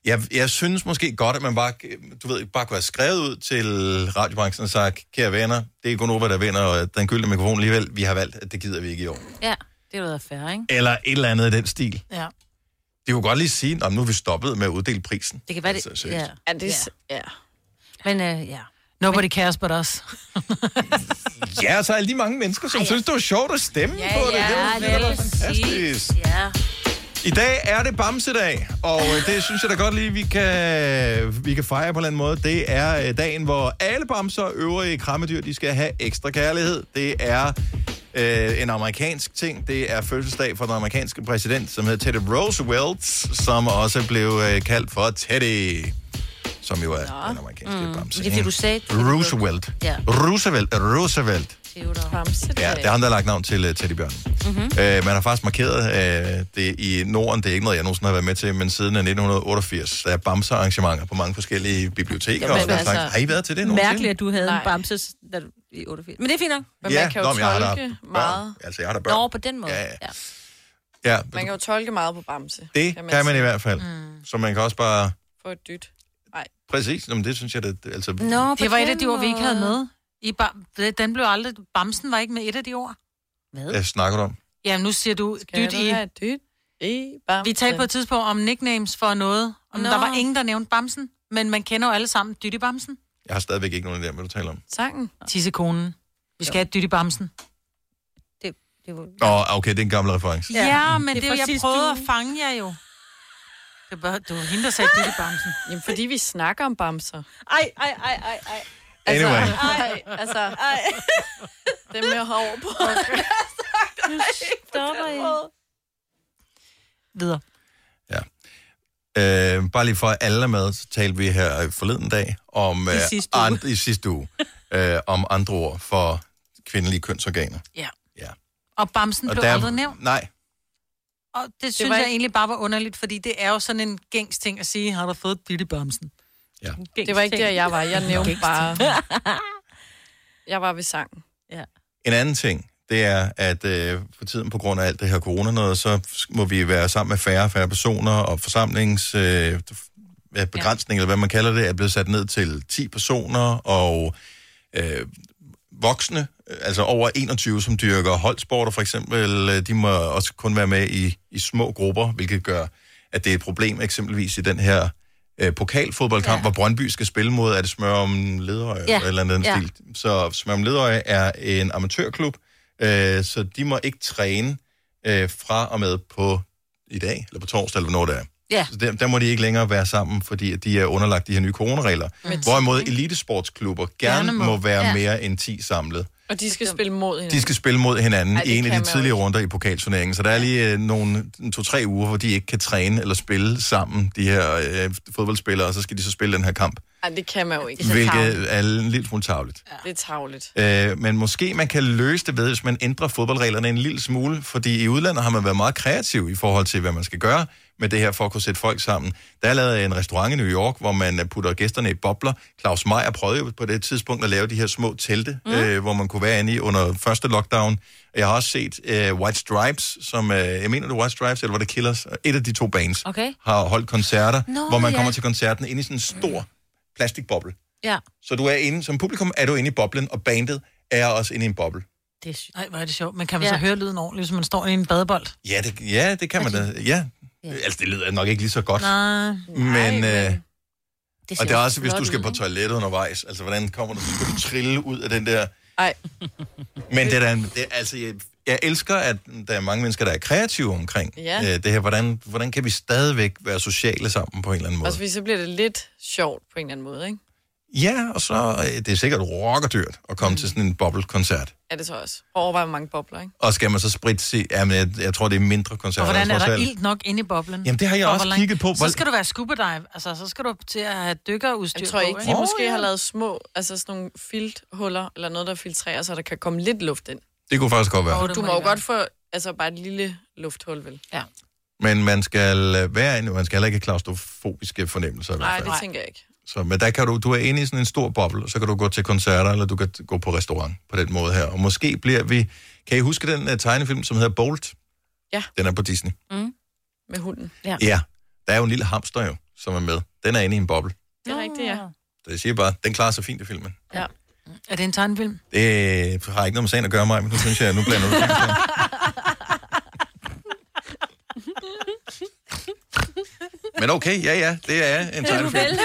Jeg, jeg synes måske godt, at man bare, du ved, bare kunne have skrevet ud til radiobranchen og sagt, kære venner, det er Gunova, der vinder, og den gyldne mikrofon alligevel, vi har valgt, at det gider vi ikke i år. Ja, det er været fair, ikke? Eller et eller andet i den stil. Ja. Det kunne godt lige sige, at nu er vi stoppet med at uddele prisen. Det kan være det. Altså, ja. Ja, det er, ja. ja. Men øh, ja. Nobody cares but us. Ja, så er lige mange mennesker, som Ej, ja. synes, det var sjovt at stemme ja, på det. Ja, det var fantastisk. Ja. I dag er det Bamsedag, og det synes jeg da godt lige, vi kan, vi kan fejre på en eller anden måde. Det er dagen, hvor alle bamser og øvrige krammedyr, de skal have ekstra kærlighed. Det er øh, en amerikansk ting. Det er fødselsdag for den amerikanske præsident, som hedder Teddy Roosevelt, som også blev øh, kaldt for Teddy. Som jo er ja. den amerikanske mm. bamse. Det er det, du sagde. Roosevelt. Ja. Roosevelt. Roosevelt. Roosevelt. Ja, det er han, der har lagt navn til uh, Teddybjørn. Mm-hmm. Uh, man har faktisk markeret uh, det i Norden. Det er ikke noget, jeg nogensinde har været med til, men siden nitten otteogfirs, der er bamsearrangementer på mange forskellige biblioteker. Ja, og der altså, har I været til det nogensinde? Mærkeligt, at du havde Nej. en bamse i otteogfirs. Men det er fint nok. Men ja, man kan jo Nå, tolke meget. Altså, jeg har da børn. Nå, på den måde. Ja, ja. ja. ja man kan jo tolke meget på bamse. Det kan man, kan man i hvert fald. Mm. Så man kan også bare... Få et dyt. Nej. Præcis, men det synes jeg, det altså... Nå, det var et af de ord, vi ikke havde med. I ba- den blev aldrig... Bamsen var ikke med et af de ord. Hvad? Jeg snakker du om? Ja, nu siger du... Skal dyt du i... Dyt i bamsen? Vi talte på et tidspunkt om nicknames for noget. Om der var ingen, der nævnte bamsen, men man kender jo alle sammen dyt i bamsen. Jeg har stadigvæk ikke nogen idé om, hvad du taler om. Sangen. Tissekonen. Vi skal jo. have dyt i bamsen. Det, det var... Nå, okay, det er en gammel reference. Ja, ja men det, det jeg prøvede du... at fange jer jo. Det var hende, der sagde dyt i bamsen. Jamen, fordi vi snakker om bamser. Ej, ej, ej, ej, ej. Anyway. Altså, ej, altså, ej. Dem jeg har over på. Nu stopper I. Videre. Ja. Øh, bare lige for at alle er med, så talte vi her forleden dag om i sidste uge, and, i sidste uge øh, om andre ord for kvindelige kønsorganer. Ja. Ja. Og bamsen og blev der, aldrig nævnt? Nej. Og det, det synes var... jeg egentlig bare var underligt, fordi det er jo sådan en gængs ting at sige, har du fået dit i bamsen? Ja. Det var ikke der, jeg var. Jeg nævnte bare... Jeg var ved sangen. Ja. En anden ting, det er, at øh, for tiden på grund af alt det her corona noget, så må vi være sammen med færre og færre personer, og forsamlings... Øh, begrænsning, ja. Eller hvad man kalder det, er blevet sat ned til ti personer, og øh, voksne, altså over enogtyve, som dyrker holdsporter for eksempel, de må også kun være med i, i små grupper, hvilket gør, at det er et problem eksempelvis i den her øh, pokalfodboldkamp, ja. Hvor Brøndby skal spille mod, er det Smør om Ledøje, ja. Eller andet ja. Stil. Så Smør om Ledøje er en amatørklub, øh, så de må ikke træne øh, fra og med på i dag, eller på torsdag, eller hvornår det er. Ja. Så der, der må de ikke længere være sammen, fordi de er underlagt de her nye coronaregler. Mm. Hvorimod elitesportsklubber gerne, gerne må, må være ja. Mere end ti samlet. Og de skal spille mod hinanden. De skal spille mod hinanden Ej, i en af de tidligere runder i pokalturneringen. Så der er lige øh, nogle to-tre uger, hvor de ikke kan træne eller spille sammen, de her øh, fodboldspillere, og så skal de så spille den her kamp. Ej, det kan man jo ikke. Hvilket er en lille smule tarveligt. Ja. Det er tarveligt. Øh, men måske man kan løse det ved, hvis man ændrer fodboldreglerne en lille smule, fordi i udlandet har man været meget kreativ i forhold til, hvad man skal gøre med det her for at kunne sætte folk sammen. Der er lavet en restaurant i New York, hvor man putter gæsterne i bobler. Claus Meyer prøvede jo på det tidspunkt at lave de her små telte, mm. øh, hvor man kunne være inde i under første lockdown. Jeg har også set øh, White Stripes, som, øh, jeg mener det White Stripes, eller var det Killers? Et af de to bands okay. har holdt koncerter, no, hvor man yeah. kommer til koncerten inde i sådan en stor mm. plastikboble. Ja. Så du er inde, som publikum er du inde i boblen, og bandet er også inde i en boble. Det er sygt. Ej, hvor er det sjovt. Man kan man ja. Så høre lyden ordentligt, hvis man står inde i en badebold? Ja, det, ja, det kan man da. Ja. Yeah. Altså, det lyder nok ikke lige så godt. Nej, men... Nej, øh, det og det er også, hvis du skal på toilettet undervejs. Altså, hvordan kommer du? Så skal du trille ud af den der... Nej. Men det er da... Altså, jeg, jeg elsker, at der er mange mennesker, der er kreative omkring yeah. øh, det her. Hvordan, hvordan kan vi stadigvæk være sociale sammen på en eller anden måde? Altså, så bliver det lidt sjovt på en eller anden måde, ikke? Ja, og så... Øh, det er sikkert rockerdyrt at komme mm. til sådan en bobbelkoncert. Ja, det tror jeg også. Overvej mange bobler, ikke? Og skal man så spritse... Jamen, jeg, jeg tror, det er mindre koncerter. Og hvordan er der ilt nok inde i boblen? Jamen, det har jeg og også lang... kigget på. Så skal du være scuba dive. Altså, så skal du til at have dykkerudstyr på, ikke? Jeg tror ikke, på, ikke? De oh, måske ja. Har lavet små... Altså, sådan nogle filthuller, eller noget, der filtrerer, så der kan komme lidt luft ind. Det kunne faktisk godt være. Oh, du må, må jo godt få altså, bare et lille lufthul, vel? Ja. Men man skal være inde, man skal heller ikke have klaustrofobiske fornemmelser. Nej, det tænker jeg ikke. Så, men der kan du, du er inde i sådan en stor boble, så kan du gå til koncerter, eller du kan gå på restaurant på den måde her. Og måske bliver vi... Kan I huske den uh, tegnefilm, som hedder Bolt? Ja. Den er på Disney. Mm. Med hunden. Ja. Ja. Der er jo en lille hamster jo, som er med. Den er inde i en boble. Det er ja. Rigtigt, ja. Det siger bare, den klarer sig fint i filmen. Ja. Er det en tegnefilm? Det har ikke noget med sagen at gøre mig, men nu synes jeg, nu blander du filmen. Men okay, ja, ja, det er en tegnefilm.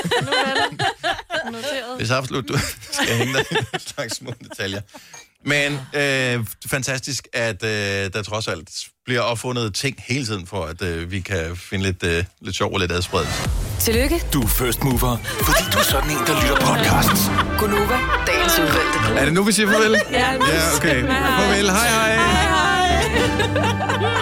Det er så absolut, du skal hænge dig i slags små detaljer. Men øh, fantastisk, at øh, der trods alt bliver opfundet ting hele tiden, for at øh, vi kan finde lidt, øh, lidt sjov og lidt adspredelse. Tillykke. Du er first mover, fordi du er sådan en, der lytter podcasts. Godnova, dagens udvalgte. Er det nu, vi siger farvel? Ja, ja okay. Farvel, hej hej. Hej hej.